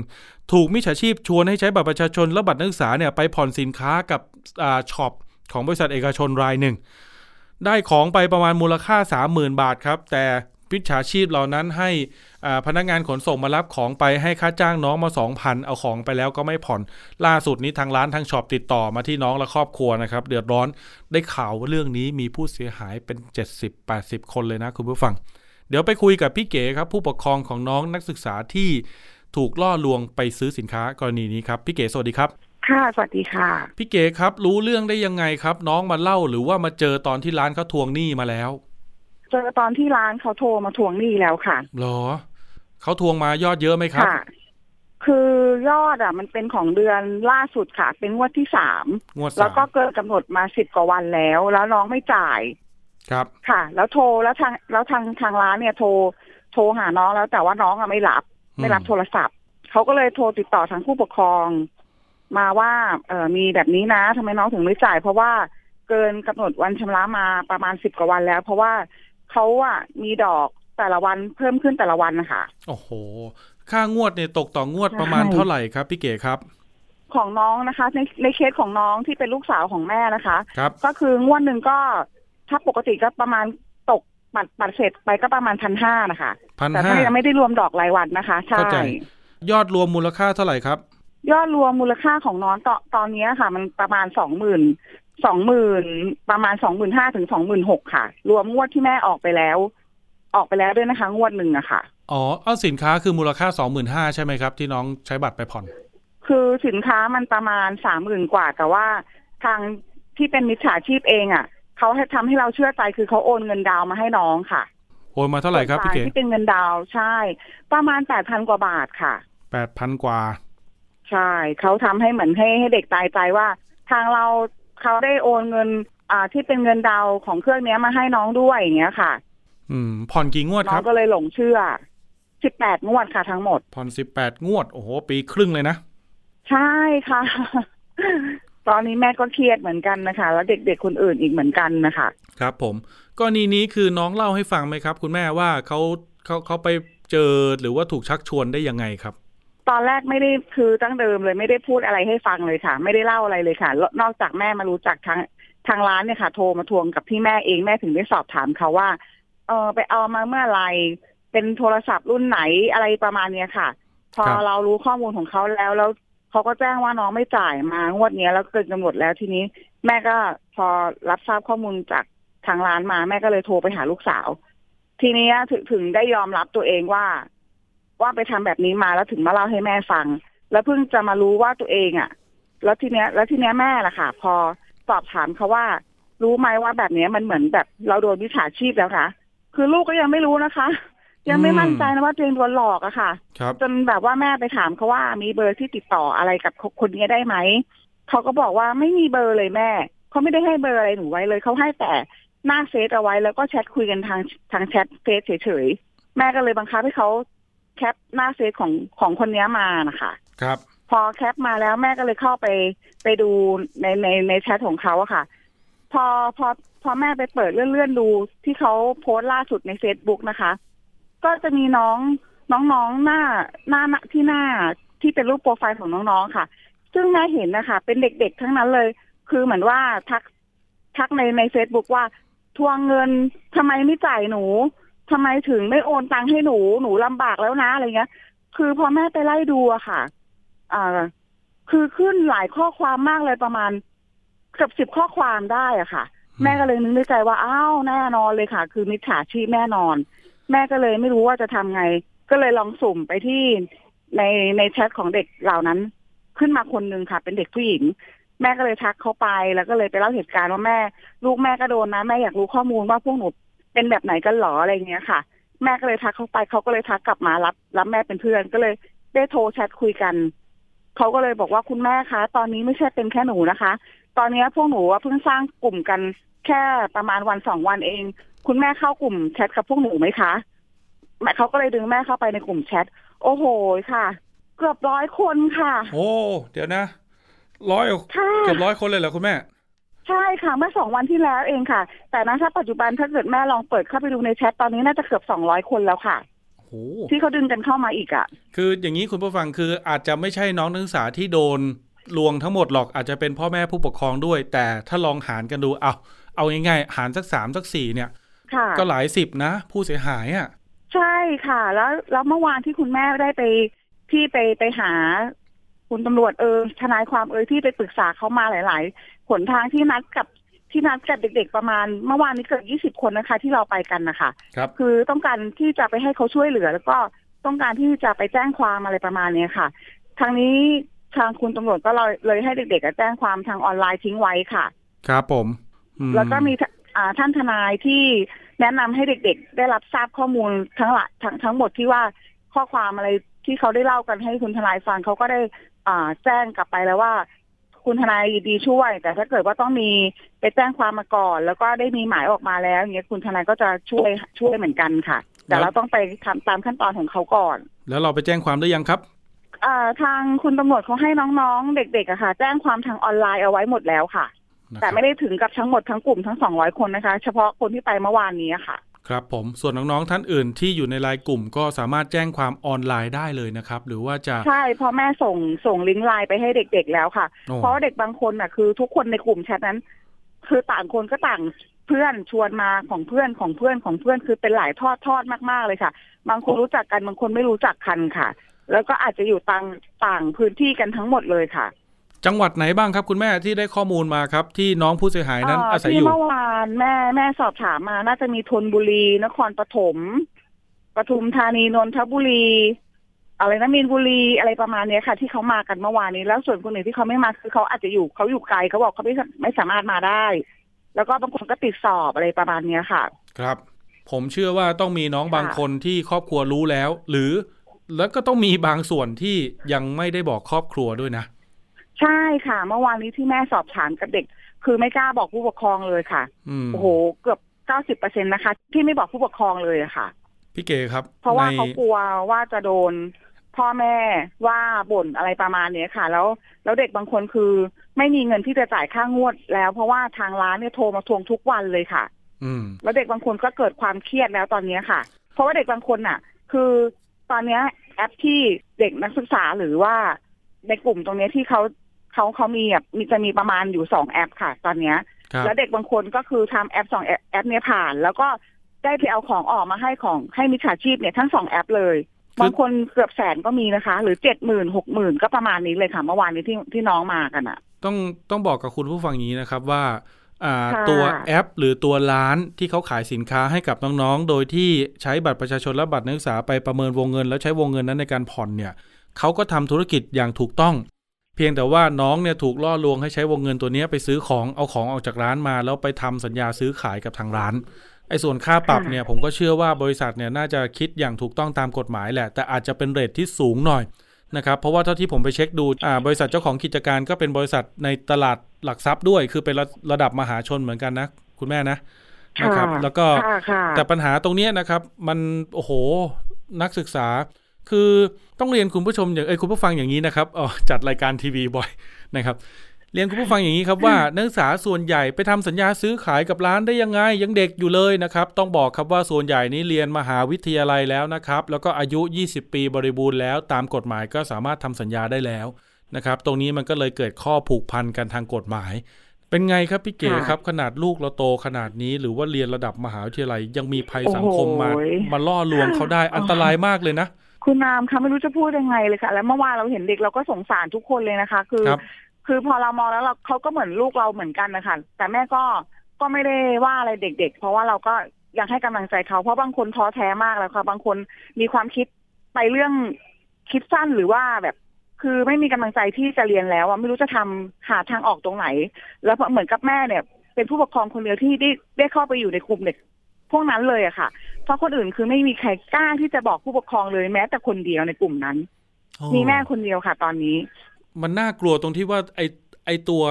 ถูกมิจฉาชีพชวนให้ใช้บัตรประชาชนและบัตรนักศึกษาเนี่ยไปผ่อนสินค้ากับช็อปของบริษัทเอกชนรายหนึ่งได้ของไปประมาณมูลค่า 30,000 บาทครับแต่มิจฉาชีพเหล่านั้นให้พนักงานขนส่งมารับของไปให้ค่าจ้างน้องมา 2,000 เอาของไปแล้วก็ไม่ผ่อนล่าสุดนี้ทางร้านทางช็อปติดต่อมาที่น้องและครอบครัวนะครับเดือดร้อนได้ข่าวว่าเรื่องนี้มีผู้เสียหายเป็น 70-80 คนเลยนะคุณผู้ฟังเดี๋ยวไปคุยกับพี่เก๋ครับผู้ปกครองของน้องนักศึกษาที่ถูกล่อลวงไปซื้อสินค้ากรณีนี้ครับพี่เก๋สวัสดีครับค่ะสวัสดีค่ะพี่เก๋ครับรู้เรื่องได้ยังไงครับน้องมาเล่าหรือว่ามาเจอตอนที่ร้านเขาทวงหนี้มาแล้วเจอตอนที่ร้านเขาโทรมาทวงหนี้แล้วค่ะหรอเขาทวงมายอดเยอะไหมครับค่ะคือยอดอ่ะมันเป็นของเดือนล่าสุดค่ะเป็นงวดที่3งวดแล้วก็เกินกำหนดมา10กว่าวันแล้วแล้วน้องไม่จ่ายครับค่ะแล้วโทรแล้วทางร้านเนี่ยโทรหาน้องแล้วแต่ว่าน้องอ่ะไม่รับโทรศัพท์เขาก็เลยโทรติดต่อทางผู้ปกครองมาว่ามีแบบนี้นะทำไมน้องถึงไม่จ่ายเพราะว่าเกินกำหนดวันชำระมาประมาณ10กว่าวันแล้วเพราะว่าเขาอ่ะมีดอกแต่ละวันเพิ่มขึ้นแต่ละวันนะคะโอ้โหค่างวดเนี่ยตกต่องวดประมาณเท่าไหร่ครับพี่เก๋ครับของน้องนะคะในเคสของน้องที่เป็นลูกสาวของแม่นะคะก็คืองวดนึงก็ถ้าปกติก็ประมาณตกบัตรเสร็จไปก็ประมาณ 1,500 นะคะ 1,500 แต่ยังไม่ได้รวมดอกรายวันนะคะใช่ยอดรวมมูลค่าเท่าไหร่ครับยอดรวมมูลค่าของน้องตอนนี้ค่ะมันประมาณ 20,000 ประมาณ 25,000 ถึง 26,000 ค่ะรวมงวดที่แม่ออกไปแล้วด้วยนะคะงวดนึงอะค่ะอ๋อเอาสินค้าคือมูลค่า 25,000 ใช่ไหมครับที่น้องใช้บัตรไปผ่อนคือสินค้ามันประมาณ 30,000 กว่าแต่ว่าทางที่เป็นมิจฉาชีพเองอะเขาให้ทำให้เราเชื่อใจคือเขาโอนเงินดาวมาให้น้องค่ะโอนมาเท่าไหร่ครับพี่เก๋ที่เป็นเงินดาวใช่ประมาณ 8,000 กว่าบาทค่ะ 8,000 กว่าใช่เขาทำให้เหมือนให้เด็กตายใจว่าทางเราเขาได้โอนเงินที่เป็นเงินดาวของเครื่องนี้มาให้น้องด้วยอย่างเงี้ยค่ะผ่อนกี่งวดครับน้องก็เลยหลงเชื่อ18งวดค่ะทั้งหมดผ่อน18งวดโอ้โหปีครึ่งเลยนะใช่ค่ะตอนนี้แม่ก็เครียดเหมือนกันนะคะแล้วเด็กๆคนอื่นอีกเหมือนกันนะคะครับผมกรณีนี้คือน้องเล่าให้ฟังไหมครับคุณแม่ว่าเขาไปเจอหรือว่าถูกชักชวนได้ยังไงครับตอนแรกไม่ได้คือตั้งเดิมเลยไม่ได้พูดอะไรให้ฟังเลยค่ะไม่ได้เล่าอะไรเลยค่ะนอกจากแม่มารู้จักทางร้านเนี่ยค่ะโทรมาทวงกับพี่แม่เองแม่ถึงได้สอบถามเขาว่าไปเอามาเมื่อไหร่เป็นโทรศัพท์รุ่นไหนอะไรประมาณเนี้ยค่ะพอเรารู้ข้อมูลของเขาแล้วเขาก็แจ้งว่าน้องไม่จ่ายมางวดนี้แล้วเกินกำหนดแล้วทีนี้แม่ก็พอรับทราบข้อมูลจากทางร้านมาแม่ก็เลยโทรไปหาลูกสาวทีนี้ถึงได้ยอมรับตัวเองว่าไปทำแบบนี้มาแล้วถึงมาเล่าให้แม่ฟัง แล้วเพิ่งจะมารู้ว่าตัวเองอ่ะแล้วทีเนี้ยแม่ล่ะค่ะพอสอบถามเขาว่ารู้ไหมว่าแบบนี้มันเหมือนแบบเราโดนมิจฉาชีพแล้วค่ะคือลูกก็ยังไม่รู้นะคะยังไม่มั่นใจนะว่าตัวเองโดนหลอกอะค่ะจนแบบว่าแม่ไปถามเขาว่ามีเบอร์ที่ติดต่ออะไรกับคนนี้ได้ไหมเขาก็บอกว่าไม่มีเบอร์เลยแม่เขาไม่ได้ให้เบอร์อะไรหนูไว้เลยเขาให้แต่หน้าเฟซเอาไว้แล้วก็แชทคุยกันทางแชทเฟซเฉยๆแม่ก็เลยบังคับให้เขาแคปหน้าเฟซของคนนี้มานะคะครับพอแคปมาแล้วแม่ก็เลยเข้าไปดูในแชทของเขาอะค่ะพอแม่ไปเปิดเลื่อนดูที่เขาโพสต์ล่าสุดใน Facebook นะคะก็จะมีน้องหน้าที่เป็นรูปโปรไฟล์ของน้องๆค่ะซึ่งแม่เห็นนะคะเป็นเด็กๆทั้งนั้นเลยคือเหมือนว่าทักใน Facebook ว่าทวงเงินทำไมไม่จ่ายหนูทำไมถึงไม่โอนตังค์ให้หนูลำบากแล้วนะอะไรเงี้ยคือพอแม่ไปไล่ดูอะค่ะคือขึ้นหลายข้อความมากเลยประมาณเกือบ10ข้อความได้อะค่ะแม่ก็เลยนึกในใจว่าอ้าวแน่นอนเลยค่ะคือมิจฉาชีพแน่นอนแม่ก็เลยไม่รู้ว่าจะทำไงก็เลยลองสุ่มไปที่ในแชทของเด็กเหล่านั้นขึ้นมาคนนึงค่ะเป็นเด็กผู้หญิงแม่ก็เลยทักเขาไปแล้วก็เลยไปเล่าเหตุการณ์ว่าแม่ลูกแม่ก็โดนนะแม่อยากรู้ข้อมูลว่าพวกหนูเป็นแบบไหนกันหรออะไรเงี้ยค่ะแม่ก็เลยทักเขาไปเขาก็เลยทักกลับมารับแม่เป็นเพื่อนก็เลยได้โทรแชทคุยกันเขาก็เลยบอกว่าคุณแม่คะตอนนี้ไม่ใช่เป็นแค่หนูนะคะตอนนี้พวกหนูเพิ่งสร้างกลุ่มกันแค่ประมาณวันสองวันเองคุณแม่เข้ากลุ่มแชทกับพวกหนูไหมคะแม่เขาก็เลยดึงแม่เข้าไปในกลุ่มแชทโอ้โหค่ะเกือบ100คนค่ะโอ้เดี๋ยวนะร้อยเกือบ100คนเลยเหรอคุณแม่ใช่ค่ะเมื่อ2วันที่แล้วเองค่ะแต่นั้นถ้าปัจจุบันถ้าเกิดแม่ลองเปิดเข้าไปดูในแชทตอนนี้น่าจะเกือบ200คนแล้วค่ะที่เขาดึงกันเข้ามาอีกอ่ะคืออย่างนี้คุณผู้ฟังคืออาจจะไม่ใช่น้องนักศึกษาที่โดนลวงทั้งหมดหรอกอาจจะเป็นพ่อแม่ผู้ปกครองด้วยแต่ถ้าลองหารกันดูเอาง่ายๆหารสัก3สัก4เนี่ยก็หลายสิบนะผู้เสียหายอ่ะใช่ค่ะแล้วเมื่อวานที่คุณแม่ได้ไปที่ไปหาคุณตำรวจทนายความที่ไปปรึกษาเขามาหลายๆหนทางที่นัดกับเด็กๆประมาณเมื่อวานนี้เกือบ20คนนะคะที่เราไปกันนะคะคือต้องการที่จะไปให้เขาช่วยเหลือแล้วก็ต้องการที่จะไปแจ้งความอะไรประมาณนี้ค่ะทางนี้ทางคุณตำรวจก็เลยให้เด็กๆแจ้งความทางออนไลน์ทิ้งไว้ค่ะครับผมแล้วก็มีท่านทนายที่แนะนำให้เด็กๆได้รับทราบข้อมูลทั้งหมดที่ว่าข้อความอะไรที่เขาได้เล่ากันให้คุณทนายฟังเขาก็ได้แจ้งกลับไปแล้วว่าคุณทนายดีช่วยแต่ถ้าเกิดว่าต้องมีไปแจ้งความมาก่อนแล้วก็ได้มีหมายออกมาแล้วอย่างเงี้ยคุณทนายก็จะช่วยเหมือนกันค่ะแต่เราต้องไปทำตามขั้นตอนของเขาก่อนแล้วเราไปแจ้งความหรือยังครับทางคุณตำรวจเขาให้น้องๆเด็กๆอะค่ะแจ้งความทางออนไลน์เอาไว้หมดแล้วค่ะแต่ไม่ได้ถึงกับทั้งหมดทั้งกลุ่มทั้ง200คนนะคะเฉพาะคนที่ไปเมื่อวานนี้ค่ะครับผมส่วนน้องๆท่านอื่นที่อยู่ในไลน์กลุ่มก็สามารถแจ้งความออนไลน์ได้เลยนะครับหรือว่าจะใช่พอแม่ส่งลิงก์ไลน์ไปให้เด็กๆแล้วค่ะเพราะเด็กบางคนน่ะคือทุกคนในกลุ่มแชทนั้นคือต่างคนก็ต่างเพื่อนชวนมาของเพื่อนคือเป็นหลายทอดมากๆเลยค่ะบางคนรู้จักกันบางคนไม่รู้จักกันค่ะแล้วก็อาจจะอยู่ต่างพื้นที่กันทั้งหมดเลยค่ะจังหวัดไหนบ้างครับคุณแม่ที่ได้ข้อมูลมาครับที่น้องผู้เสียหายนั้นอาศัยอยู่ที่เมื่อวานแม่สอบถามมาน่าจะมีธนบุรีนครปฐมปทุมธานีนนทบุรีอะไรนะมีนบุรีอะไรประมาณนี้ค่ะที่เขามากันเมื่อวานนี้แล้วส่วนคนอื่นที่เขาไม่มาคือเขาอาจจะอยู่เขาอยู่ไกลเขาบอกเขาไม่สามารถมาได้แล้วก็บางคนก็ติดสอบอะไรประมาณนี้ค่ะครับผมเชื่อว่าต้องมีน้องบางคนที่ครอบครัวรู้แล้วหรือแล้วก็ต้องมีบางส่วนที่ยังไม่ได้บอกครอบครัวด้วยนะใช่ค่ะเมื่อวานนี้ที่แม่สอบถามกับเด็กคือไม่กล้าบอกผู้ปกครองเลยค่ะโอ้โหเกือบ 90% นะคะที่ไม่บอกผู้ปกครองเลยค่ะพี่เก๋ครับเพราะว่าเขากลัวว่าจะโดนพ่อแม่ว่าบ่นอะไรประมาณนี้ค่ะแล้วเด็กบางคนคือไม่มีเงินที่จะจ่ายค่างวดแล้วเพราะว่าทางร้านเนี่ยโทรมาทวงทุกวันเลยค่ะแล้วเด็กบางคนก็เกิดความเครียดแล้วตอนนี้ค่ะเพราะว่าเด็กบางคนน่ะคือตอนนี้แอปที่เด็กนักศึกษาหรือว่าในกลุ่มตรงนี้ที่เขามีแบบจะมีประมาณอยู่2แอปค่ะตอนนี้แล้วเด็กบางคนก็คือทำแอป2แอปเนี่ยผ่านแล้วก็ได้ไปเอาของออกมาให้มิจฉาชีพเนี่ยทั้ง2แอปเลยบางคนเกือบแสนก็มีนะคะหรือ 70,000 60,000 ก็ประมาณนี้เลยค่ะเมื่อวานนี้ที่น้องมากันอ่ะต้องบอกกับคุณผู้ฟังนี้นะครับว่าตัวแอปหรือตัวร้านที่เขาขายสินค้าให้กับน้องๆโดยที่ใช้บัตรประชาชนและบัตรนักศึกษาไปประเมินวงเงินแล้วใช้วงเงินนั้นในการผ่อนเนี่ย เขาก็ทำธุรกิจอย่างถูกต้องเพียงแต่ว่าน้องเนี่ยถูกล่อลวงให้ใช้วงเงินตัวนี้ไปซื้อของเอาของออกจากร้านมาแล้วไปทำสัญญาซื้อขายกับทางร้านไอ้ส่วนค่าปรับเนี่ยผมก็เชื่อว่าบริษัทเนี่ยน่าจะคิดอย่างถูกต้องตามกฎหมายแหละแต่อาจจะเป็นเรทที่สูงหน่อยนะครับเพราะว่าเท่าที่ผมไปเช็คดูบริษัทเจ้าของกิจการก็เป็นบริษัทในตลาดหลักทรัพย์ด้วยคือเป็นระดับมหาชนเหมือนกันนะคุณแม่นะครับแล้วก็แต่ปัญหาตรงนี้นะครับมันโอ้โหนักศึกษาคือต้องเรียนคุณผู้ชมอย่างคุณผู้ฟังอย่างนี้นะครับจัดรายการทีวีบ่อยนะครับเรียนคุณผู้ฟังอย่างนี้ครับว่านักศึกษาส่วนใหญ่ไปทำสัญญาซื้อขายกับร้านได้ยังไงยังเด็กอยู่เลยนะครับต้องบอกครับว่าส่วนใหญ่นี้เรียนมหาวิทยาลัยแล้วนะครับแล้วก็อายุ20ปีบริบูรณ์แล้วตามกฎหมายก็สามารถทำสัญญาได้แล้วนะครับตรงนี้มันก็เลยเกิดข้อผูกพันกันทางกฎหมายเป็นไงครับพี่เก๋ครับขนาดลูกเราโตขนาดนี้หรือว่าเรียนระดับมหาวิทยาลัยยังมีภัยสังคมมาล่อลวงเขาได้อันตรายมากเลยนะคุณนามค่ะไม่รู้จะพูดยังไงเลยค่ะแล้วเมื่อวานเราเห็นเด็กเราก็สงสารทุกคนเลยนะคะคือพอเรามองแล้วเขาก็เหมือนลูกเราเหมือนกันนะคะแต่แม่ก็ไม่ได้ว่าอะไรเด็กๆเพราะว่าเราก็ยังให้กำลังใจเขาเพราะบางคนท้อแท้มากแล้วค่ะบางคนมีความคิดไปเรื่องคิดสั้นหรือว่าแบบคือไม่มีกำลังใจที่จะเรียนแล้วไม่รู้จะทำหาทางออกตรงไหนแล้วเหมือนกับแม่เนี่ยเป็นผู้ปกครองคนเดียวที่ได้เข้าไปอยู่ในกลุ่มเด็กพวกนั้นเลยอะค่ะเพราะคนอื่นคือไม่มีใครกล้าที่จะบอกผู้ปกครองเลยแม้แต่คนเดียวในกลุ่มนั้นมีแม่คนเดียวค่ะตอนนี้มันน่ากลัวตรงที่ว่าไอตัว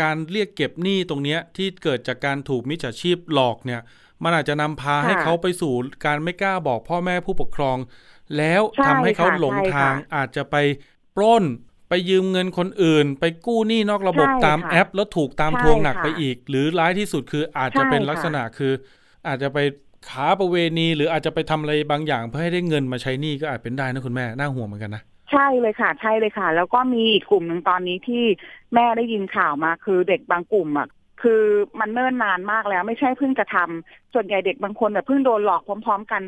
การเรียกเก็บหนี้ตรงเนี้ยที่เกิดจากการถูกมิจฉาชีพหลอกเนี่ยมันอาจจะนำพาให้เขาไปสู่การไม่กล้าบอกพ่อแม่ผู้ปกครองแล้วทำให้เขาหลงทางอาจจะไปปล้นไปยืมเงินคนอื่นไปกู้หนี้นอกระบบตามแอปแล้วถูกตามทวงหนักไปอีกหรือร้ายที่สุดคืออาจจะเป็นลักษณะคืออาจจะไปค้าประเวณีหรืออาจจะไปทำอะไรบางอย่างเพื่อให้ได้เงินมาใช้หนี้ก็อาจเป็นได้นะคุณแม่น่าห่วงเหมือนกันนะใช่เลยค่ะใช่เลยค่ะแล้วก็มีอีกกลุ่มหนึ่งตอนนี้ที่แม่ได้ยินข่าวมาคือเด็กบางกลุ่มอ่ะคือมันเนิ่นนานมากแล้วไม่ใช่เพิ่งจะทำส่วนใหญ่เด็กบางคนแบบเพิ่งโดนหลอกพร้อมๆกัน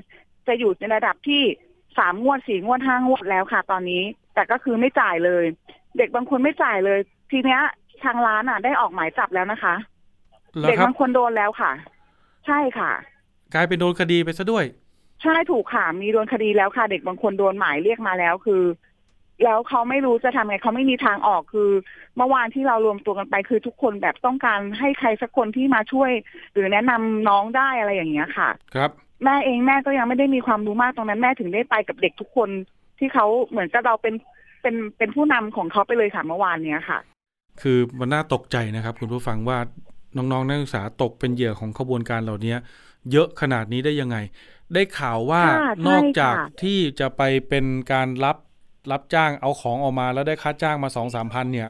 จะอยู่ในระดับที่3งวด4งวด5งวดแล้วค่ะตอนนี้แต่ก็คือไม่จ่ายเลยเด็กบางคนไม่จ่ายเลยทีเนี้ยทางร้านอ่ะได้ออกหมายจับแล้วนะคะเด็กบางคนโดนแล้วค่ะใช่ค่ะกลายเป็นโดนคดีไปซะด้วยใช่ถูกค่ะมีโดนคดีแล้วค่ะเด็กบางคนโดนหมายเรียกมาแล้วคือแล้วเขาไม่รู้จะทำไงเขาไม่มีทางออกคือเมื่อวานที่เรารวมตัวกันไปคือทุกคนแบบต้องการให้ใครสักคนที่มาช่วยหรือแนะนำน้องได้อะไรอย่างเงี้ยค่ะครับแม่เองแม่ก็ยังไม่ได้มีความรู้มากตรงนั้นแม่ถึงได้ไปกับเด็กทุกคนที่เขาเหมือนกับเราเป็นผู้นำของเขาไปเลยค่ะเมื่อวานเนี้ยค่ะคือมันน่าตกใจนะครับคุณผู้ฟังว่าน้องๆนักศึกษาตกเป็นเหยื่อของขบวนการเหล่านี้เยอะขนาดนี้ได้ยังไงได้ข่าวว่านอกจากที่จะไปเป็นการรับจ้างเอาของออกมาแล้วได้ค่าจ้างมา 2-3 พันเนี่ย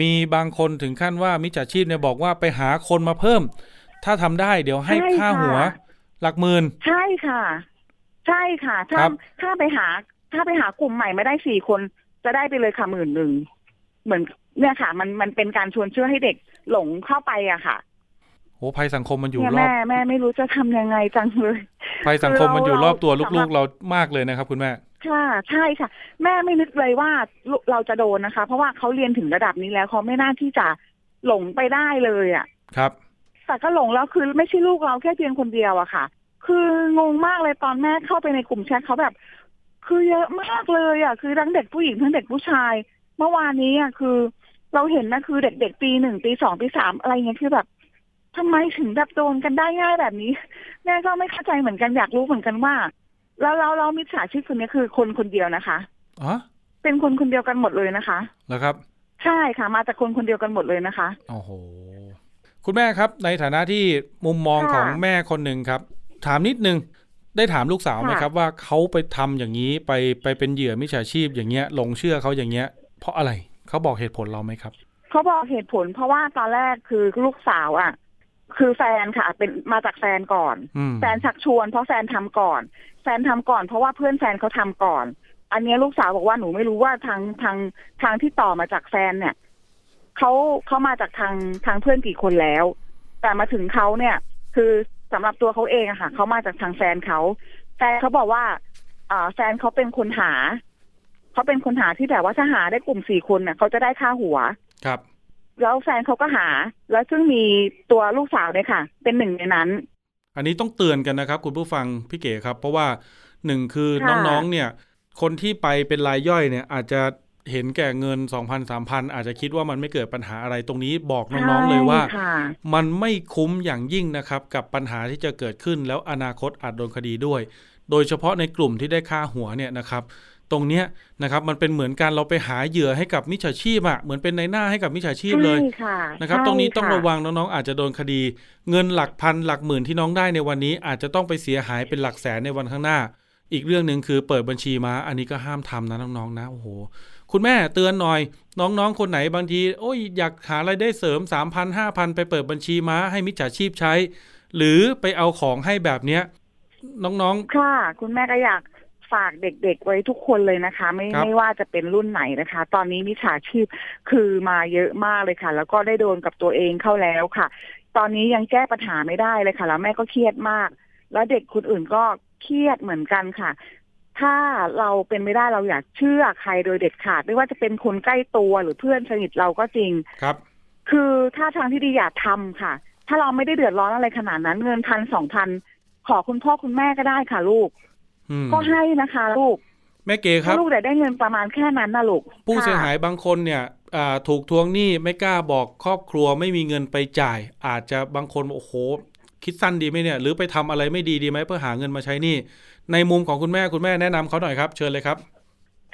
มีบางคนถึงขั้นว่ามิจฉาชีพเนี่ยบอกว่าไปหาคนมาเพิ่มถ้าทำได้เดี๋ยวให้ค่าหัวหลักหมื่นใช่ค่ะใช่ค่ะถ้าไปหากลุ่มใหม่ไม่ได้4คนจะได้ไปเลยค่ะหมื่นหนึ่งเหมือนเนี่ยค่ะมันเป็นการชวนเชื่อให้เด็กหลงเข้าไปอะค่ะโอ้ภัยสังคมมันอยู่รอบแม่ไม่รู้จะทำยังไงจังเลยภัยสังคมมันอยู่รอบตัวลูกๆเรามากเลยนะครับคุณแม่ค่ะใช่ค่ะแม่ไม่นึกเลยว่าเราจะโดนนะคะเพราะว่าเขาเรียนถึงระดับนี้แล้วเขาไม่น่าที่จะหลงไปได้เลยอ่ะครับแต่ก็หลงแล้วคือไม่ใช่ลูกเราแค่เพียงคนเดียวอะค่ะคืองงมากเลยตอนแม่เข้าไปในกลุ่มแชทเขาแบบคือเยอะมากเลยอ่ะคือทั้งเด็กผู้หญิงทั้งเด็กผู้ชายเมื่อวานนี้อ่ะคือเราเห็นนะคือเด็กๆปีหนึ่งปีสองปีสามอะไรเงี้ยคือแบบทำไมถึงแบบโดนกันได้ง่ายแบบนี้แม่ก็ไม่เข้าใจเหมือนกันอยากรู้เหมือนกันว่าแล้วมิจฉาชีพคนนี้คือคนคนเดียวนะคะอ๋อเป็นคนคนเดียวกันหมดเลยนะคะเหรอครับใช่ค่ะมาจากคนคนเดียวกันหมดเลยนะคะโอ้โหคุณแม่ครับในฐานะที่มุมมองของแม่คนนึงครับถามนิดนึงได้ถามลูกสาวไหมครับว่าเขาไปทำอย่างนี้ไปเป็นเหยื่อมิจฉาชีพอย่างเงี้ยหลงเชื่อเขาอย่างเงี้ยเพราะอะไรเขาบอกเหตุผลเราไหมครับเขาบอกเหตุผลเพราะว่าตอนแรกคือลูกสาวอ่ะคือแฟนค่ะเป็นมาจากแฟนก่อนแฟนชักชวนเพราะแฟนทำก่อนแฟนทำก่อนเพราะว่าเพื่อนแฟนเขาทำก่อนอันนี้ลูกสาวบอกว่าหนูไม่รู้ว่าทางที่ต่อมาจากแฟนเนี่ยเขามาจากทางเพื่อนกี่คนแล้วแต่มาถึงเขาเนี่ยคือสำหรับตัวเขาเองอะค่ะเขามาจากทางแฟนเขาแต่เขาบอกว่าแฟนเขาเป็นคนหาเขาเป็นคนหาที่แบบว่าถ้าหาได้กลุ่มสี่คนเนี่ยเขาจะได้ค่าหัวครับแล้วแฟนเขาก็หาแล้วซึ่งมีตัวลูกสาวเนี่ยค่ะเป็นหนึ่งในนั้นอันนี้ต้องเตือนกันนะครับคุณผู้ฟังพี่เก๋ครับเพราะว่าหนึ่งคือน้องๆเนี่ย คนที่ไปเป็นรายย่อยเนี่ยอาจจะเห็นแก่เงิน 2,000-3,000 อาจจะคิดว่ามันไม่เกิดปัญหาอะไรตรงนี้บอกน้องๆเลยว่ามันไม่คุ้มอย่างยิ่งนะครับกับปัญหาที่จะเกิดขึ้นแล้วอนาคตอาจโดนคดีด้วยโดยเฉพาะในกลุ่มที่ได้ค่าหัวเนี่ยนะครับตรงเนี้ยนะครับมันเป็นเหมือนการเราไปหาเหยื่อให้กับมิจฉาชีพอ่ะเหมือนเป็นนายหน้าให้กับมิจฉาชีพเลยนะครับตรงนี้ต้องระวังน้องๆอาจจะโดนคดีเงินหลักพันหลักหมื่นที่น้องได้ในวันนี้อาจจะต้องไปเสียหายเป็นหลักแสนในวันข้างหน้าอีกเรื่องนึงคือเปิดบัญชีมาอันนี้ก็ห้ามทำนะน้องๆนะโอ้โหคุณแม่เตือนหน่อยน้องๆคนไหนบางทีโอ้ยอยากหารายได้เสริม 3,000-5,000 ไปเปิดบัญชีมาให้มิจฉาชีพใช้หรือไปเอาของให้แบบเนี้ยน้องๆค่ะคุณแม่ก็อยากฝากเด็กๆไว้ทุกคนเลยนะคะไม่ว่าจะเป็นรุ่นไหนนะคะตอนนี้มิจฉาชีพคือมาเยอะมากเลยค่ะแล้วก็ได้โดนกับตัวเองเข้าแล้วค่ะตอนนี้ยังแก้ปัญหาไม่ได้เลยค่ะแล้วแม่ก็เครียดมากแล้วเด็กคนอื่นก็เครียดเหมือนกันค่ะถ้าเราเป็นไม่ได้เราอยากเชื่อใครโดยเด็ดขาดไม่ว่าจะเป็นคนใกล้ตัวหรือเพื่อนสนิทเราก็จริงครับคือถ้าทางที่ดีอย่าทำค่ะถ้าเราไม่ได้เดือดร้อนอะไรขนาดนั้นเงิน 1,000-2,000 ขอคุณพ่อคุณแม่ก็ได้ค่ะลูกก็ให้นะคะลูกแม่เก๋ครับลูกได้เงินประมาณแค่นั้นนะลูกผู้เสียหายบางคนเนี่ยถูกทวงหนี้ไม่กล้าบอกครอบครัวไม่มีเงินไปจ่ายอาจจะบางคนโอ้โหคิดสั้นดีไหมเนี่ยหรือไปทำอะไรไม่ดีไหมเพื่อหาเงินมาใช้หนี้ในมุมของคุณแม่แนะนำเขาหน่อยครับเชิญเลยครับ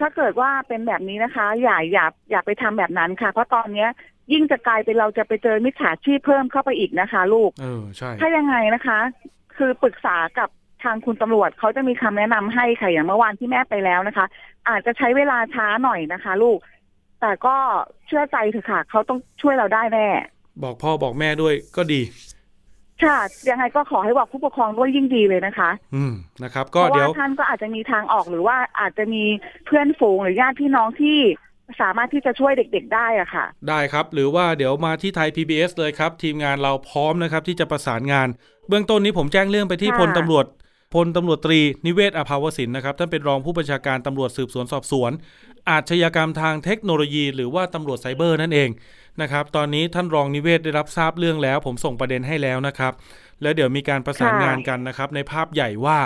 ถ้าเกิดว่าเป็นแบบนี้นะคะอย่าไปทำแบบนั้นค่ะเพราะตอนนี้ยิ่งจะกลายเป็นเราจะไปเจอมิจฉาชีพเพิ่มเข้าไปอีกนะคะลูกใช่ถ้ายังไงนะคะคือปรึกษากับทางคุณตำรวจเขาจะมีคำแนะนำให้ค่ะอย่างเมื่อวานที่แม่ไปแล้วนะคะอาจจะใช้เวลาช้าหน่อยนะคะลูกแต่ก็เชื่อใจเถอะค่ะเขาต้องช่วยเราได้แน่บอกพ่อบอกแม่ด้วยก็ดีค่ะยังไงก็ขอให้บอกผู้ปกครองด้วยยิ่งดีเลยนะคะนะครับก็เดี๋ยวท่านก็อาจจะมีทางออกหรือว่าอาจจะมีเพื่อนฝูงหรือญาติพี่น้องที่สามารถที่จะช่วยเด็กๆได้อะค่ะได้ครับหรือว่าเดี๋ยวมาที่ไทย PBS เลยครับทีมงานเราพร้อมนะครับที่จะประสานงานเบื้องต้นนี้ผมแจ้งเรื่องไปที่พลตำรวจตรีนิเวศอภาวสินนะครับท่านเป็นรองผู้บัญชาการตำรวจสืบสวนสอบสวนอาชญากรรมทางเทคโนโลยีหรือว่าตำรวจไซเบอร์นั่นเองนะครับตอนนี้ท่านรองนิเวศได้รับทราบเรื่องแล้วผมส่งประเด็นให้แล้วนะครับแล้วเดี๋ยวมีการประสานงานกันนะครับในภาพใหญ่ว่า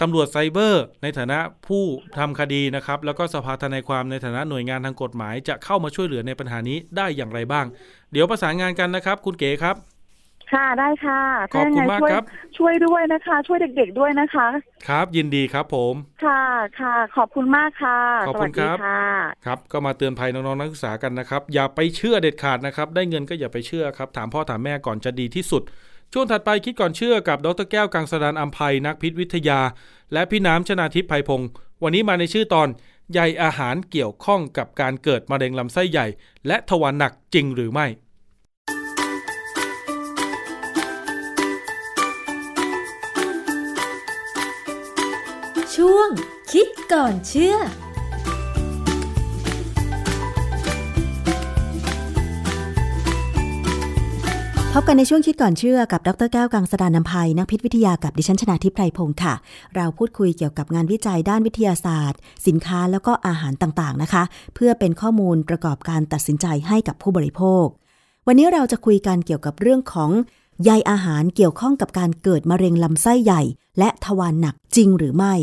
ตำรวจไซเบอร์ในฐานะผู้ทำคดีนะครับแล้วก็สภาทนายความในฐานะหน่วยงานทางกฎหมายจะเข้ามาช่วยเหลือในปัญหานี้ได้อย่างไรบ้างเดี๋ยวประสานงานกันนะครับคุณเก๋ครับค่ะได้ค่ะขอบคุณมากครับช่วยด้วยนะคะช่วยเด็กๆด้วยนะคะครับยินดีครับผมค่ะค่ะขอบคุณมากค่ะขอบคุณครับครับก็มาเตือนภัยน้องๆนักศึกษากันนะครับอย่าไปเชื่อเด็ดขาดนะครับได้เงินก็อย่าไปเชื่อครับถามพ่อถามแม่ก่อนจะดีที่สุดช่วงถัดไปคิดก่อนเชื่อกับดร.แก้วกังสดาลอำไพนักพิษวิทยาและพี่น้ำชนาทิพย์ไพพงศ์วันนี้มาในชื่อตอนใยอาหารเกี่ยวข้องกับการเกิดมะเร็งลำไส้ใหญ่และทวารหนักจริงหรือไม่ช่วงคิดก่อนเชื่อพบกันในช่วงคิดก่อนเชื่อกับดร.แก้วกังสดาลอำไพนักพิษวิทยากับดิฉันชนาทิพย์ไพพงศ์ค่ะเราพูดคุยเกี่ยวกับงานวิจัยด้านวิทยาศาสตร์สินค้าแล้วก็อาหารต่างๆนะคะเพื่อเป็นข้อมูลประกอบการตัดสินใจให้กับผู้บริโภควันนี้เราจะคุยกันเกี่ยวกับเรื่องของใยอาหารเกี่ยวข้องกับการเกิดมะเร็งลำไส้ใหญ่และทวารหนักจริงหรือไม่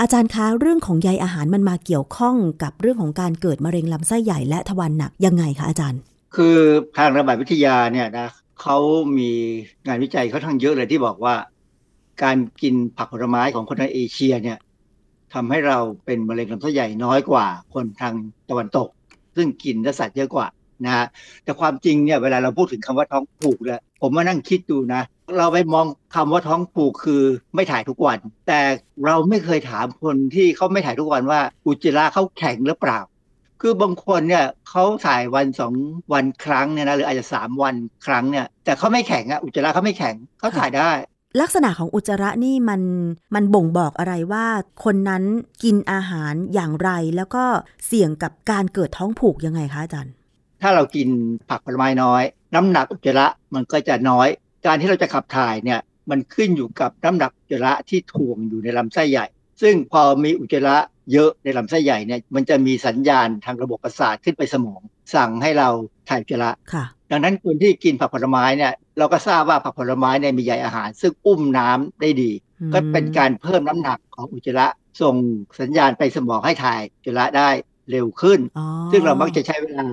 อาจารย์คะเรื่องของใยอาหารมันมาเกี่ยวข้องกับเรื่องของการเกิดมะเร็งลำไส้ใหญ่และทวารหนักยังไงคะอาจารย์คือทางระบาดวิทยาเนี่ยนะเขามีงานวิจัยค่อนข้างเยอะเลยที่บอกว่าการกินผักผลไม้ของคนในเอเชียเนี่ยทำให้เราเป็นมะเร็งลำไส้ใหญ่น้อยกว่าคนทางตะวันตกซึ่งกินเนื้อสัตว์เยอะกว่านะฮะแต่ความจริงเนี่ยเวลาเราพูดถึงคำว่าท้องผูกเนี่ยผมมานั่งคิดดูนะเราไปมองคำว่าท้องผูกคือไม่ถ่ายทุกวันแต่เราไม่เคยถามคนที่เขาไม่ถ่ายทุกวันว่าอุจจาระเขาแข็งหรือเปล่าคือบางคนเนี่ยเขาถ่ายวัน2วันครั้งเนี่ยนะหรืออาจจะ3วันครั้งเนี่ยแต่เขาไม่แข็งอุจจาระเขาไม่แข็งเขาถ่ายได้ลักษณะของอุจจาระนี่มันบ่งบอกอะไรว่าคนนั้นกินอาหารอย่างไรแล้วก็เสี่ยงกับการเกิดท้องผูกยังไงคะอาจารย์ถ้าเรากินผักผลไม้น้อยน้ำหนักอุจจาระมันก็จะน้อยการที่เราจะขับถ่ายเนี่ยมันขึ้นอยู่กับน้ำหนักอุจจาระที่ถ่วงอยู่ในลำไส้ใหญ่ซึ่งพอมีอุจจาระเยอะในลำไส้ใหญ่เนี่ยมันจะมีสัญญาณทางระบบประสาทขึ้นไปสมองสั่งให้เราถ่ายอุจจาระดังนั้นคนที่กินผักผลไม้เนี่ยเราก็ทราบว่าผักผลไม้เนี่ยมีใยอาหารซึ่งอุ้มน้ำได้ดี ก็เป็นการเพิ่มน้ำหนักของอุจจาระส่งสัญญาณไปสมองให้ถ่ายอุจจาระได้เร็วขึ้นซึ่งเรามักจะใช้เวลา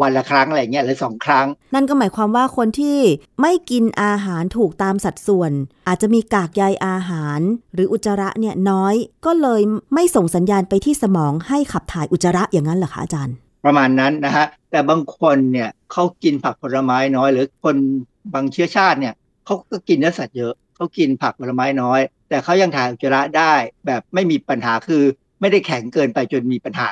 วันละครั้งอะไรเงี้ยหรือ2ครั้งนั่นก็หมายความว่าคนที่ไม่กินอาหารถูกตามสัดส่วนอาจจะมีกากใยอาหารหรืออุจจาระเนี่ยน้อยก็เลยไม่ส่งสัญญาณไปที่สมองให้ขับถ่ายอุจจาระอย่างนั้นเหรอคะอาจารย์ประมาณนั้นนะฮะแต่บางคนเนี่ยเขากินผักผลไม้น้อยหรือคนบางเชื้อชาติเนี่ยเขาก็กินเนื้อสัตว์เยอะเขากินผักผลไม้น้อยแต่เขายังถ่ายอุจจาระได้แบบไม่มีปัญหาคือไม่ได้แข็งเกินไปจนมีปัญหา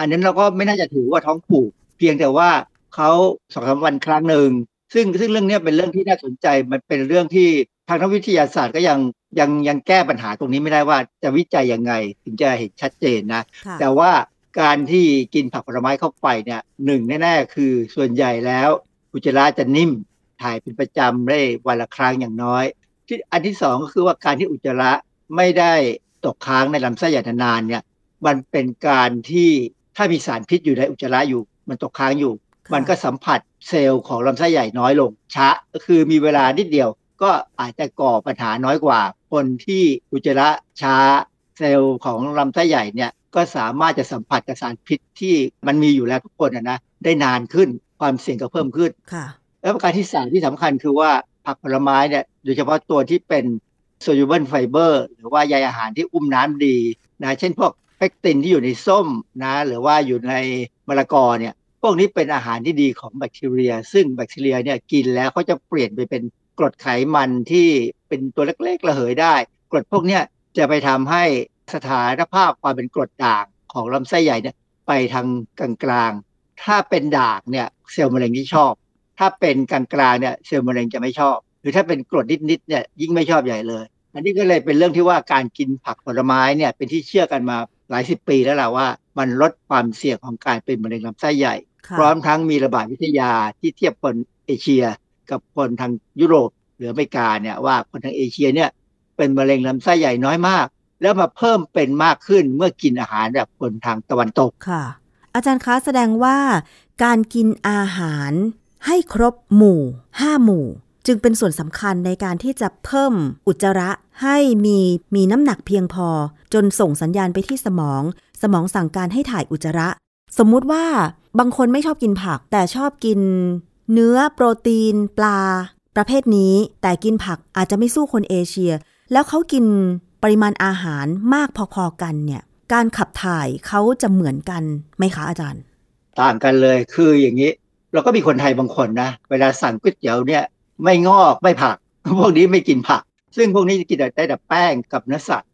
อันนั้นเราก็ไม่น่าจะถือว่าท้องผูกเพียงแต่ว่าเขาสองสามวันครั้งหนึ่งซึ่งเรื่องนี้เป็นเรื่องที่น่าสนใจมันเป็นเรื่องที่ทางนักวิทยาศาสตร์ก็ยังแก้ปัญหาตรงนี้ไม่ได้ว่าจะวิจัยยังไงถึงจะเห็นชัดเจนนะแต่ว่าการที่กินผักผลไม้เข้าไปเนี่ยหนึ่งแน่ๆคือส่วนใหญ่แล้วอุจจาระจะนิ่มถ่ายเป็นประจำได้วันละครั้งอย่างน้อยที่อันที่สองก็คือว่าการที่อุจจาระไม่ได้ตกค้างในลำไส้ใหญ่นานๆเนี่ยมันเป็นการที่ถ้ามีสารพิษอยู่ในอุจจาระอยู่มันตกค้างอยู่มันก็สัมผัสเซลล์ของลำไส้ใหญ่น้อยลงช้าคือมีเวลานิดเดียวก็อาจจะก่อปัญหาน้อยกว่าคนที่อุจจาระช้าเซลล์ของลำไส้ใหญ่เนี่ยก็สามารถจะสัมผัสกับสารพิษที่มันมีอยู่แล้วทุกคนนะได้นานขึ้นความเสี่ยงก็เพิ่มขึ้นแล้วประการที่สามที่สำคัญคือว่าผักผลไม้เนี่ยโดยเฉพาะตัวที่เป็น soluble fiber หรือว่าใยอาหารที่อุ้มน้ำดีนะเช่นพวกเปกตินที่อยู่ในส้มนะหรือว่าอยู่ในมะละกอเนี่ยพวกนี้เป็นอาหารที่ดีของแบคทีเรียซึ่งแบคทีเรียเนี่ยกินแล้วเขาจะเปลี่ยนไปเป็นกรดไขมันที่เป็นตัวเล็กๆระเหยได้กรดพวกนี้จะไปทำให้สถานภาพความเป็นกรดด่างของลำไส้ใหญ่เนี่ยไปทางกลางๆถ้าเป็นด่างเนี่ยเซลล์มะเร็งที่ชอบถ้าเป็นกลางๆเนี่ยเซลล์มะเร็งจะไม่ชอบหรือถ้าเป็นกรดนิดๆเนี่ยยิ่งไม่ชอบใหญ่เลยอันนี้ก็เลยเป็นเรื่องที่ว่าการกินผักผลไม้เนี่ยเป็นที่เชื่อกันมาหลายสิบปีแล้วล่ะว่ามันลดความเสี่ยงของการเป็นมะเร็งลำไส้ใหญ่พร้อมทั้งมีระบาดวิทยาที่เทียบคนเอเชียกับคนทางยุโรปหรืออเมริกาเนี่ยว่าคนทางเอเชียเนี่ยเป็นมะเร็งลำไส้ใหญ่น้อยมากแล้วมาเพิ่มเป็นมากขึ้นเมื่อกินอาหารแบบคนทางตะวันตกค่ะอาจารย์คะแสดงว่าการกินอาหารให้ครบหมู่5หมู่จึงเป็นส่วนสำคัญในการที่จะเพิ่มอุจจาระให้มีน้ำหนักเพียงพอจนส่งสัญญาณไปที่สมองสั่งการให้ถ่ายอุจจาระสมมุติว่าบางคนไม่ชอบกินผักแต่ชอบกินเนื้อโปรตีนปลาประเภทนี้แต่กินผักอาจจะไม่สู้คนเอเชียแล้วเขากินปริมาณอาหารมากพอๆกันเนี่ยการขับถ่ายเขาจะเหมือนกันไหมคะอาจารย์ต่างกันเลยคืออย่างนี้เราก็มีคนไทยบางคนนะเวลาสั่งก๋วยเตี๋ยวเนี่ยไม่งอกไม่ผักพวกนี้ไม่กินผักซึ่งพวกนี้กินได้แต่แป้งกับเนื้อสัตว์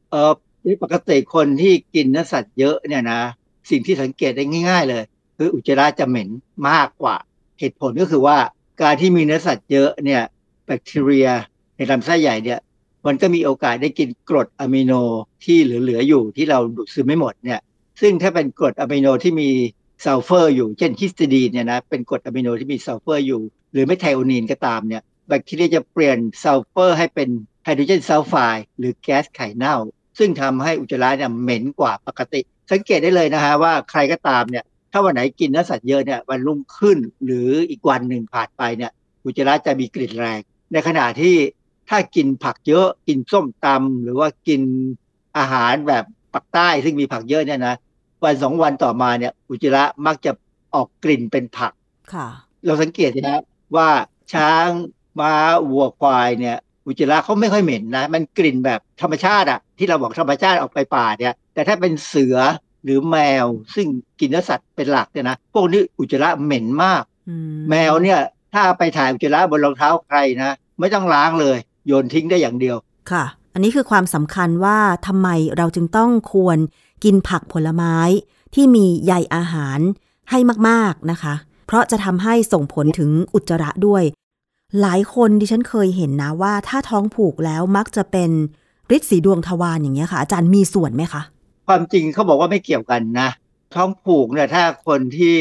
ปกติคนที่กินเนื้อสัตว์เยอะเนี่ยนะสิ่งที่สังเกตได้ง่ายๆเลยคืออุจจาระจะเหม็นมากกว่าเหตุผลก็คือว่าการที่มีเนื้อสัตว์เยอะเนี่ยแบคทีเรียในลำไส้ใหญ่เนี่ยมันก็มีโอกาสได้กินกรดอะมิโนที่เหลือๆอยู่ที่เราดูดซึมไม่หมดเนี่ยซึ่งถ้าเป็นกรดอะมิโนที่มีซัลเฟอร์อยู่เช่นฮิสตีดีนเนี่ยนะเป็นกรดอะมิโนที่มีซัลเฟอร์อยู่หรือไม่ไทโอนีนก็ตามเนี่ยแบคทีเรียจะเปลี่ยนซัลเฟอร์ให้เป็นไฮโดรเจนซัลไฟด์หรือแก๊สไข่เน่าซึ่งทำให้อุจจาระเนี่ยเหม็นกว่าปกติสังเกตได้เลยนะฮะว่าใครก็ตามเนี่ยถ้าวันไหนกินเนื้อสัตว์เยอะเนี่ยวันรุ่งขึ้นหรืออีกวันหนึ่งผ่านไปเนี่ยอุจจาระจะมีกลิ่นแรงในขณะที่ถ้ากินผักเยอะกินส้มตำหรือว่ากินอาหารแบบปักใต้ซึ่งมีผักเยอะเนี่ยนะวันสองวันต่อมาเนี่ยอุจจาระมักจะออกกลิ่นเป็นผักเราสังเกตนะว่าช้างม้าวัวควายเนี่ยอุจจาระเขาไม่ค่อยเหม็นนะมันกลิ่นแบบธรรมชาติอะที่เราบอกธรรมชาติออกไปป่าเนี่ยแต่ถ้าเป็นเสือหรือแมวซึ่งกินเนื้อสัตว์เป็นหลักเนี่ยนะพวกนี้อุจจาระเหม็นมากแมวเนี่ยถ้าไปถ่ายอุจจาระบนรองเท้าใครนะไม่ต้องล้างเลยโยนทิ้งได้อย่างเดียวค่ะอันนี้คือความสำคัญว่าทำไมเราจึงต้องควรกินผักผลไม้ที่มีใยอาหารให้มากๆนะคะเพราะจะทำให้ส่งผลถึงอุจจาระด้วยหลายคนดิฉันเคยเห็นนะว่าถ้าท้องผูกแล้วมักจะเป็นฤทธิ์สีดวงทวารอย่างเงี้ยค่ะอาจารย์มีส่วนไหมคะความจริงเขาบอกว่าไม่เกี่ยวกันนะท้องผูกเนี่ยถ้าคนที่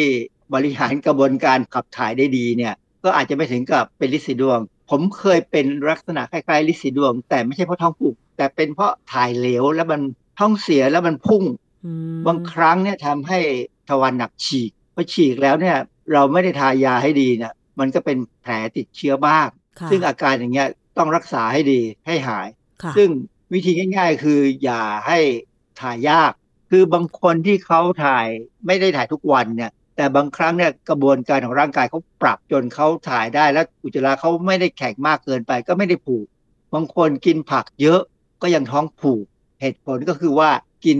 บริหารกระบวนการขับถ่ายได้ดีเนี่ยก็อาจจะไม่ถึงกับเป็นฤทธิ์สีดวงผมเคยเป็นลักษณะคล้ายๆฤทธิ์สีดวงแต่ไม่ใช่เพราะท้องผูกแต่เป็นเพราะถ่ายเหลวแล้วมันท้องเสียแล้วมันพุ่งบางครั้งเนี่ยทำให้ทวารหนักฉีกพอฉีกแล้วเนี่ยเราไม่ได้ทายาให้ดีเนี่ยมันก็เป็นแผลติดเชื้อบ้างซึ่งอาการอย่างเงี้ยต้องรักษาให้ดีให้หายซึ่ง วิธีง่ายๆคืออย่าให้ถ่ายยากคือบางคนที่เขาถ่ายไม่ได้ถ่ายทุกวันเนี่ยแต่บางครั้งเนี่ยกระบวนการของร่างกายเขาปรับจนเขาถ่ายได้แล้วอุจจาระเขาไม่ได้แข็งมากเกินไปก็ไม่ได้ผูกบางคนกินผักเยอะก็ยังท้องผูกเหตุผลก็คือว่ากิน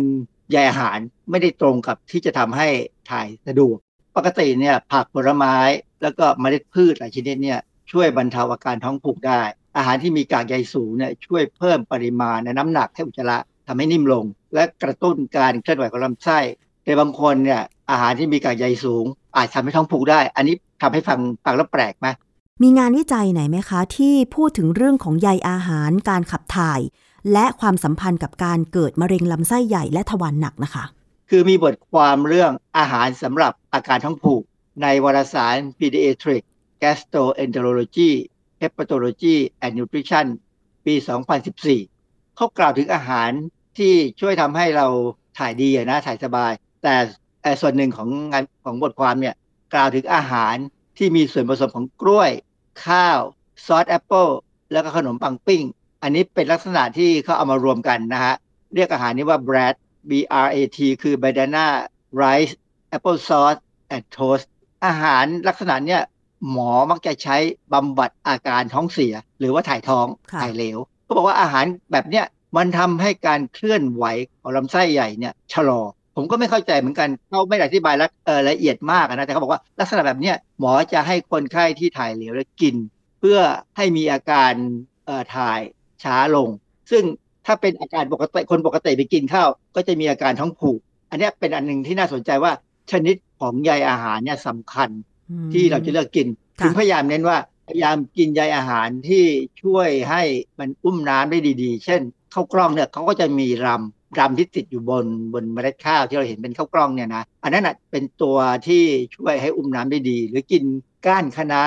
ใยอาหารไม่ได้ตรงกับที่จะทำให้ถ่ายสะดวกปกติเนี่ยผักผลไม้แล้วก็เมล็ดพืชหลายชนิดเนี่ยช่วยบรรเทาอาการท้องผูกได้อาหารที่มีกากใยสูงเนี่ยช่วยเพิ่มปริมาณและน้ำหนักให้อุจจาระทำให้นิ่มลงและกระตุ้นการเคลื่อนไหวของลำไส้แต่บางคนเนี่ยอาหารที่มีกากใยสูงอาจทำให้ท้องผูกได้อันนี้ทำให้ฟังแล้วแปลกไหมมีงานวิจัยไหนไหมคะที่พูดถึงเรื่องของใยอาหารการขับถ่ายและความสัมพันธ์กับการเกิดมะเร็งลำไส้ใหญ่และทวารหนักนะคะคือมีบทความเรื่องอาหารสำหรับอาการท้องผูกในวารสาร Pediatric Gastroenterology Hepatology and Nutrition ปี 2014 เขากล่าวถึงอาหารที่ช่วยทำให้เราถ่ายดีนะถ่ายสบายแต่ส่วนหนึ่งของงานของบทความเนี่ยกล่าวถึงอาหารที่มีส่วนผสมของกล้วยข้าวซอสแอปเปิลแล้วก็ขนมปังปิ้งอันนี้เป็นลักษณะที่เขาเอามารวมกันนะฮะเรียกอาหารนี้ว่า BRAT BRAT คือ Banana Rice Apple Sauce and Toast อาหารลักษณะเนี้ยหมอมักจะใช้บำบัดอาการท้องเสียหรือว่าถ่ายท้องถ่ายเหลวเขาบอกว่าอาหารแบบเนี้ยมันทำให้การเคลื่อนไหวของลำไส้ใหญ่เนี่ยชะลอผมก็ไม่เข้าใจเหมือนกันเขาไม่ได้อธิบายละเอียดมากนะแต่เขาบอกว่าลักษณะแบบเนี้ยหมอจะให้คนไข้ที่ถ่ายเหลวแล้วกินเพื่อให้มีอาการถ่ายช้าลงซึ่งถ้าเป็นอาการปกติคนปกติไปกินข้าวก็จะมีอาการท้องผูกอันนี้เป็นอันนึงที่น่าสนใจว่าชนิดของใยอาหารเนี่ยสำคัญที่เราจะเลือกกินถึงพยายามเน้นว่าพยายามกินใยอาหารที่ช่วยให้มันอุ้มน้ำได้ดีๆเช่นข้าวกล้องเนี่ยเขาก็จะมีรำที่ติดอยู่บนเมล็ดข้าวที่เราเห็นเป็นข้าวกล้องเนี่ยนะอันนั้นนะเป็นตัวที่ช่วยให้อุ้มน้ำได้ดีหรือกินก้านคะน้า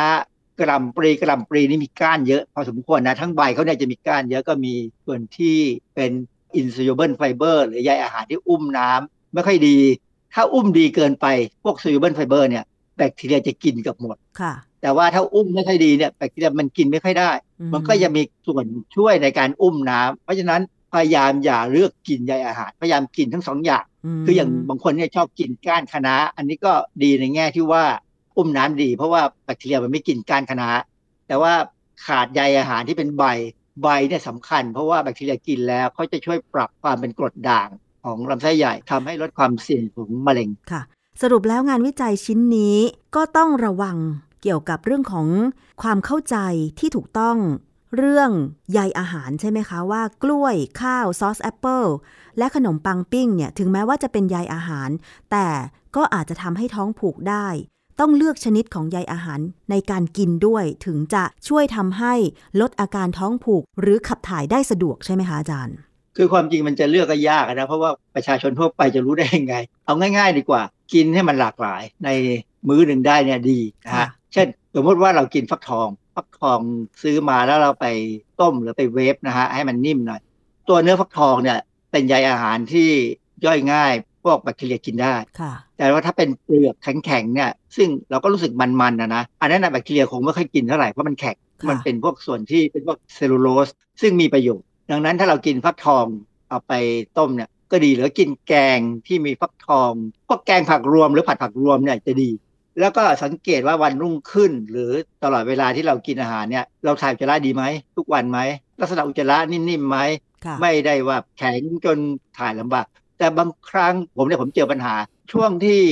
กระหล่ำปลีนี่มีก้านเยอะพอสมควรนะทั้งใบเขาเนี่ยจะมีก้านเยอะก็มีส่วนที่เป็น insoluble fiber หรือใยอาหารที่อุ้มน้ำไม่ค่อยดีถ้าอุ้มดีเกินไปพวก soluble fiber เนี่ยแบคทีเรียจะกินกับหมดค่ะแต่ว่าถ้าอุ้มไม่ค่อยดีเนี่ยแบคทีเรียมันกินไม่ค่อยได้มันก็จะมีส่วนช่วยในการอุ้มน้ำเพราะฉะนั้นพยายามอย่าเลือกกินใยอาหารพยายามกินทั้งสองอย่างคืออย่างบางคนเนี่ยชอบกินก้านคะน้าอันนี้ก็ดีในแง่ที่ว่าอุ้มน้ำดีเพราะว่าแบคทีเรียมันไม่กินก้านคะน้าแต่ว่าขาดใยอาหารที่เป็นใบเนี่ยสำคัญเพราะว่าแบคทีเรียกินแล้วเขาจะช่วยปรับความเป็นกรดด่างของลำไส้ใหญ่ทำให้ลดความเสี่ยงของมะเร็งค่ะสรุปแล้วงานวิจัยชิ้นนี้ก็ต้องระวังเกี่ยวกับเรื่องของความเข้าใจที่ถูกต้องเรื่องใยอาหารใช่ไหมคะว่ากล้วยข้าวซอสแอปเปิลและขนมปังปิ้งเนี่ยถึงแม้ว่าจะเป็นใยอาหารแต่ก็อาจจะทำให้ท้องผูกได้ต้องเลือกชนิดของใยอาหารในการกินด้วยถึงจะช่วยทำให้ลดอาการท้องผูกหรือขับถ่ายได้สะดวกใช่ไหมคะอาจารย์คือความจริงมันจะเลือกก็ยากนะเพราะว่าประชาชนทั่วไปจะรู้ได้ยังไงเอาง่ายๆดีกว่ากินให้มันหลากหลายในมื้อหนึ่งได้เนี่ยดีนะฮะเช่นสมมติว่าเรากินฟักทองซื้อมาแล้วเราไปต้มหรือไปเวฟนะฮะให้มันนิ่มหน่อยตัวเนื้อฟักทองเนี่ยเป็นใยอาหารที่ย่อยง่ายพวกแบคทีเรียกินได้แต่ว่าถ้าเป็นเปลือกแข็งๆเนี่ยซึ่งเราก็รู้สึกมันๆนะอันนั้นแบคทีเรียคงไม่ค่อยกินเท่าไหร่เพราะมันแข็งมันเป็นพวกส่วนที่เป็นพวกเซลลูโลสซึ่งมีประโยชน์ดังนั้นถ้าเรากินฟักทองเอาไปต้มเนี่ยก็ดีหรือกินแกงที่มีฟักทองพวกแกงผักรวมหรือผัดผักรวมเนี่ยจะดีแล้วก็สังเกตว่าวันรุ่งขึ้นหรือตลอดเวลาที่เรากินอาหารเนี่ยเราถ่ายอุจจาระดีไหมทุกวันไหมลักษณะอุจจาระนิ่มๆไหมไม่ได้ว่าแข็งจนถ่ายลำบากแต่บางครั้งผมเจอปัญหาช่วงที่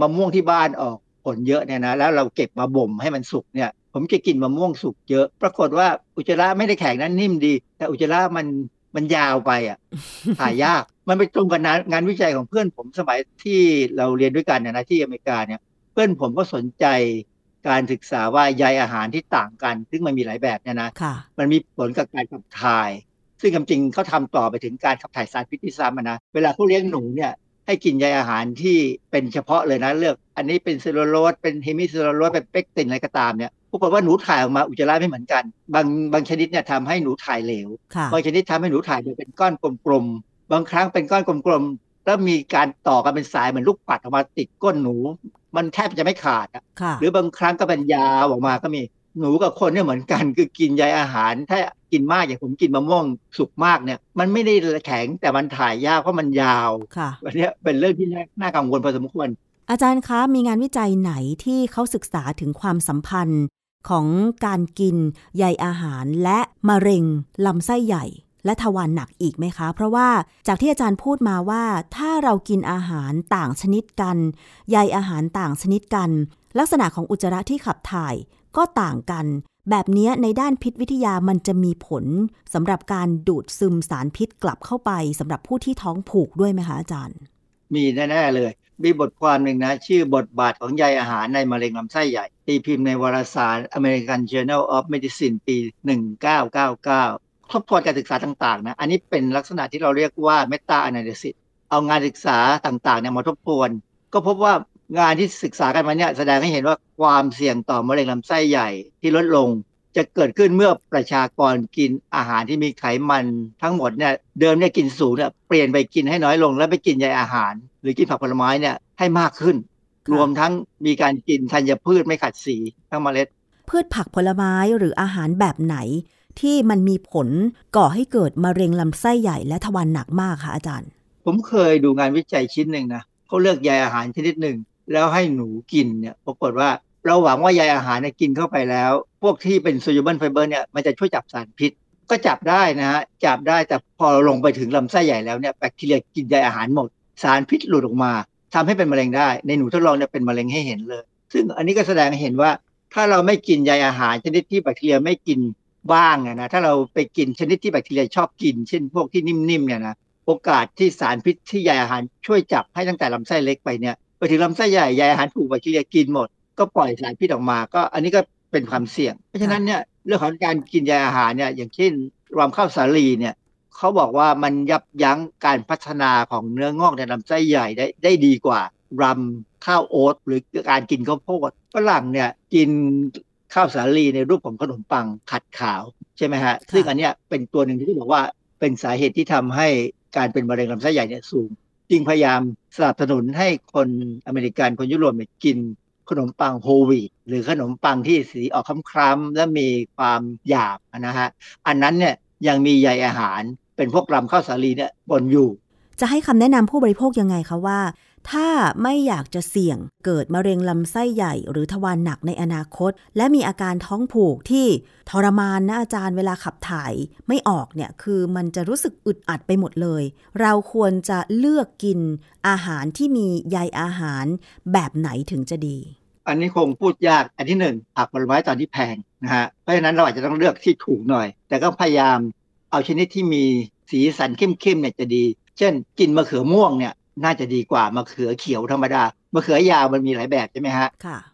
มะม่วงที่บ้านออกผลเยอะเนี่ยนะแล้วเราเก็บมาบ่มให้มันสุกเนี่ยผมจะกินมะม่วงสุกเยอะปรากฏว่าอุจจาระไม่ได้แข็งนั้นนิ่มดีแต่อุจจาระมันยาวไปอ่ะถ่ายยากมันไปตรงกับงานวิจัยของเพื่อนผมสมัยที่เราเรียนด้วยกันเนี่ยนะที่อเมริกาเนี่ยเพื่อนผมก็สนใจการศึกษาว่าใยอาหารที่ต่างกันซึ่งมันมีหลายแบบเนี่ยนะมันมีผลกับการขับถ่ายซึ่งจริงๆเขาทำต่อไปถึงการขับถ่ายสารพิษที่ซ้ำนะเวลาเขาเลี้ยงหนูเนี่ยให้กินใยอาหารที่เป็นเฉพาะเลยนะเลือกอันนี้เป็นเซลลูโลสเป็นเฮมิเซลลูโลสเป็นเปกตินอะไรก็ตามเนี่ยปรากฏว่าหนูถ่ายออกมาอุจจาระไม่เหมือนกันบางชนิดเนี่ยทำให้หนูถ่ายเหลวบางชนิดทำให้หนูถ่ายเป็นก้อนกลมๆบางครั้งเป็นก้อนกลมๆแล้วมีการต่อกันเป็นสายเหมือนลูกปัดออกมาติดก้นหนูมันแทบจะไม่ขาดหรือบางครั้งก็เป็นยาวออกมาก็มี หนูกับคนเนี่ยเหมือนกันคือกินใยอาหารถ้ากินมากอย่างผมกินมะม่วงสุกมากเนี่ยมันไม่ได้แข็งแต่มันถ่ายยากเพราะมันยาววันนี้เป็นเรื่องที่น่ากังวลพอสมควรอาจารย์คะมีงานวิจัยไหนที่เขาศึกษาถึงความสัมพันธ์ของการกินใยอาหารและมะเร็งลำไส้ใหญ่และทวารหนักอีกไหมคะเพราะว่าจากที่อาจารย์พูดมาว่าถ้าเรากินอาหารต่างชนิดกันใยอาหารต่างชนิดกันลักษณะของอุจจาระที่ขับถ่ายก็ต่างกันแบบนี้ในด้านพิษวิทยามันจะมีผลสำหรับการดูดซึมสารพิษกลับเข้าไปสำหรับผู้ที่ท้องผูกด้วยไหมคะอาจารย์มีแน่ๆเลยมีบทความหนึ่งนะชื่อบทบาทของใยอาหารในมะเร็งลำไส้ใหญ่ตีพิมพ์ในวารสาร American Journal of Medicine ปี 1999 ครอบครัวการศึกษาต่างๆนะอันนี้เป็นลักษณะที่เราเรียกว่า Meta Analysis เอางานศึกษาต่างๆเนี่ยมาทบทวนก็พบว่างานที่ศึกษากันมาเนี่ยแสดงให้เห็นว่าความเสี่ยงต่อมะเร็งลำไส้ใหญ่ที่ลดลงจะเกิดขึ้นเมื่อประชากรกินอาหารที่มีไขมันทั้งหมดเนี่ยเดิมเนี่ยกิน0เนี่ยเปลี่ยนไปกินให้น้อยลงแล้วไปกินใยอาหารหรือกินผักผลไม้เนี่ยให้มากขึ้นรวมทั้งมีการกินธัญพืชไม่ขัดสีทั้งเมล็ดพืชผักผลไม้หรืออาหารแบบไหนที่มันมีผลก่อให้เกิดมะเร็งลำไส้ใหญ่และทวารหนักมากค่ะอาจารย์ผมเคยดูงานวิจัยชิ้นนึงนะเขาเลือกใยอาหารชนิดนึงแล้วให้หนูกินเนี่ยปรากฏว่าเราหวังว่าใยอาหารเนี่ยกินเข้าไปแล้วพวกที่เป็น soluble fiber เนี่ยมันจะช่วยจับสารพิษก็จับได้นะฮะจับได้แต่พอลงไปถึงลำไส้ใหญ่แล้วเนี่ยแบคทีเรียกินใยอาหารหมดสารพิษหลุดออกมาทำให้เป็นมะเร็งได้ในหนูทดลองเนี่ยเป็นมะเร็งให้เห็นเลยซึ่งอันนี้ก็แสดงให้เห็นว่าถ้าเราไม่กินใยอาหารชนิดที่แบคทีเรียไม่กินบ้างนะถ้าเราไปกินชนิดที่แบคทีเรียชอบกินเช่นพวกที่นิ่มๆเนี่ยนะโอกาสที่สารพิษที่ใยอาหารช่วยจับให้ตั้งแต่ลำไส้เล็กไปเนี่ยไปถึงลำไส้ใหญ่ใยอาหารถูกแบคทีเรียกินหมดก็ปล่อยสารพิษออกมาก็อันนี้ก็เป็นความเสี่ยงเพราะฉะนั้นเนี่ยเรื่องของการกินใยอาหารเนี่ยอย่างเช่นรวมข้าวสาลีเนี่ยเขาบอกว่ามันยับยั้งการพัฒนาของเนื้องอกในลำไส้ใหญ่ได้ดีกว่ารำข้าวโอ๊ตหรือการกินข้าวโพดฝรั่งเนี่ยกินข้าวสาลีในรูปของขนมปังขัดขาวใช่ไหมฮะซึ่งอันเนี้ยเป็นตัวหนึ่งที่บอกว่าเป็นสาเหตุที่ทำให้การเป็นมะเร็งลำไส้ใหญ่เนี่ยสูงจึงพยายามสนับสนุนให้คนอเมริกันคนยุโรปเนี่ยกินขนมปังโฮลวีตหรือขนมปังที่สีออกคล้ำๆและมีความหยาบนะฮะอันนั้นเนี่ยยังมีใยอาหารเป็นพวกรำข้าวสาลีเนี่ยปนอยู่จะให้คำแนะนำผู้บริโภคยังไงคะว่าถ้าไม่อยากจะเสี่ยงเกิดมะเร็งลำไส้ใหญ่หรือทวารหนักในอนาคตและมีอาการท้องผูกที่ทรมานนะอาจารย์เวลาขับถ่ายไม่ออกเนี่ยคือมันจะรู้สึกอึดอัดไปหมดเลยเราควรจะเลือกกินอาหารที่มีใยอาหารแบบไหนถึงจะดีอันนี้คงพูดยากอันที่หนึ่งผักผลไม้ตอนที่แพงนะฮะเพราะฉะนั้นเราอาจจะต้องเลือกที่ถูกหน่อยแต่ก็พยายามเอาชนิดที่มีสีสันเข้มๆเนี่ยจะดีเช่นกินมะเขือม่วงเนี่ยน่าจะดีกว่ามะเขือเขียวธรรมดามะเขือยาวมันมีหลายแบบใช่ไหมฮะ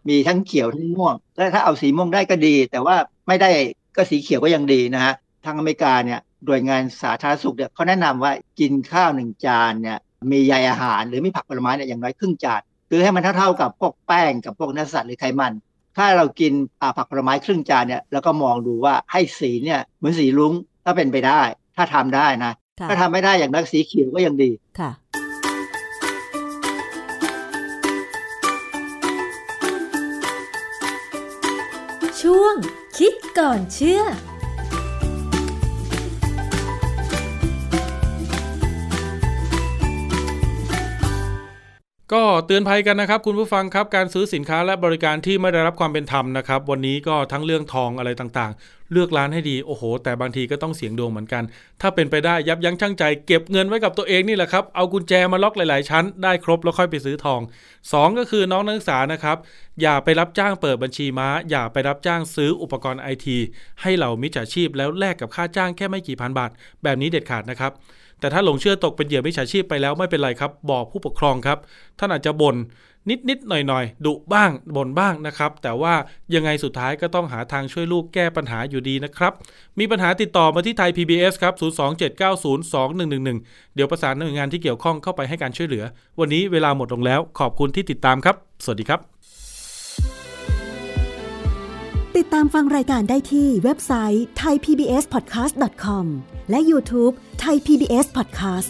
มีทั้งเขียวทั้งม่วงแล้วถ้าเอาสีม่วงได้ก็ดีแต่ว่าไม่ได้ก็สีเขียวก็ยังดีนะฮะทางอเมริกาเนี่ยโดยงานสาธารณสุขเนี่ยเขาแนะนำว่ากินข้าวหนึ่งจานเนี่ยมีใยอาหารหรือมีผักผลไม้เนี่ยอย่างน้อยครึ่งจานคือให้มันเท่าๆกับพวกแป้งกับพวกเนื้อสัตว์หรือไขมันถ้าเรากินผักผลไม้ครึ่งจานเนี่ยแล้วก็มองดูว่าให้สีเนี่ยเหมือนสีรุ้งถ้าเป็นไปได้ถ้าทำได้นะถ้าทำไม่ได้อย่างน้อยสีเขียวก็ยังดีค่ะช่วงคิดก่อนเชื่อก็เตือนภัยกันนะครับคุณผู้ฟังครับการซื้อสินค้าและบริการที่ไม่ได้รับความเป็นธรรมนะครับวันนี้ก็ทั้งเรื่องทองอะไรต่างๆเลือกร้านให้ดีโอ้โหแต่บางทีก็ต้องเสี่ยงดวงเหมือนกันถ้าเป็นไปได้ยับยั้งชั่งใจเก็บเงินไว้กับตัวเองนี่แหละครับเอากุญแจมาล็อกหลายๆชั้นได้ครบแล้วค่อยไปซื้อทอง2ก็คือน้องนักศึกษานะครับอย่าไปรับจ้างเปิดบัญชีม้าอย่าไปรับจ้างซื้ออุปกรณ์ IT ให้เหล่ามิจฉาชีพแล้วแลกกับค่าจ้างแค่ไม่กี่พันบาทแบบนี้เด็ดขาดนะครับแต่ถ้าหลงเชื่อตกเป็นเหยื่อมิจฉาชีพไปแล้วไม่เป็นไรครับบอกผู้ปกครองครับท่านอาจจะบ่นนิดหน่อยๆดุบ้างบ่นบ้างนะครับแต่ว่ายังไงสุดท้ายก็ต้องหาทางช่วยลูกแก้ปัญหาอยู่ดีนะครับมีปัญหาติดต่อมาที่ไทย PBS ครับ027902111เดี๋ยวประสานหน่วยงานที่เกี่ยวข้องเข้าไปให้การช่วยเหลือวันนี้เวลาหมดลงแล้วขอบคุณที่ติดตามครับสวัสดีครับติดตามฟังรายการได้ที่เว็บไซต์ thaipbspodcast.com และ YouTube Thai PBS Podcast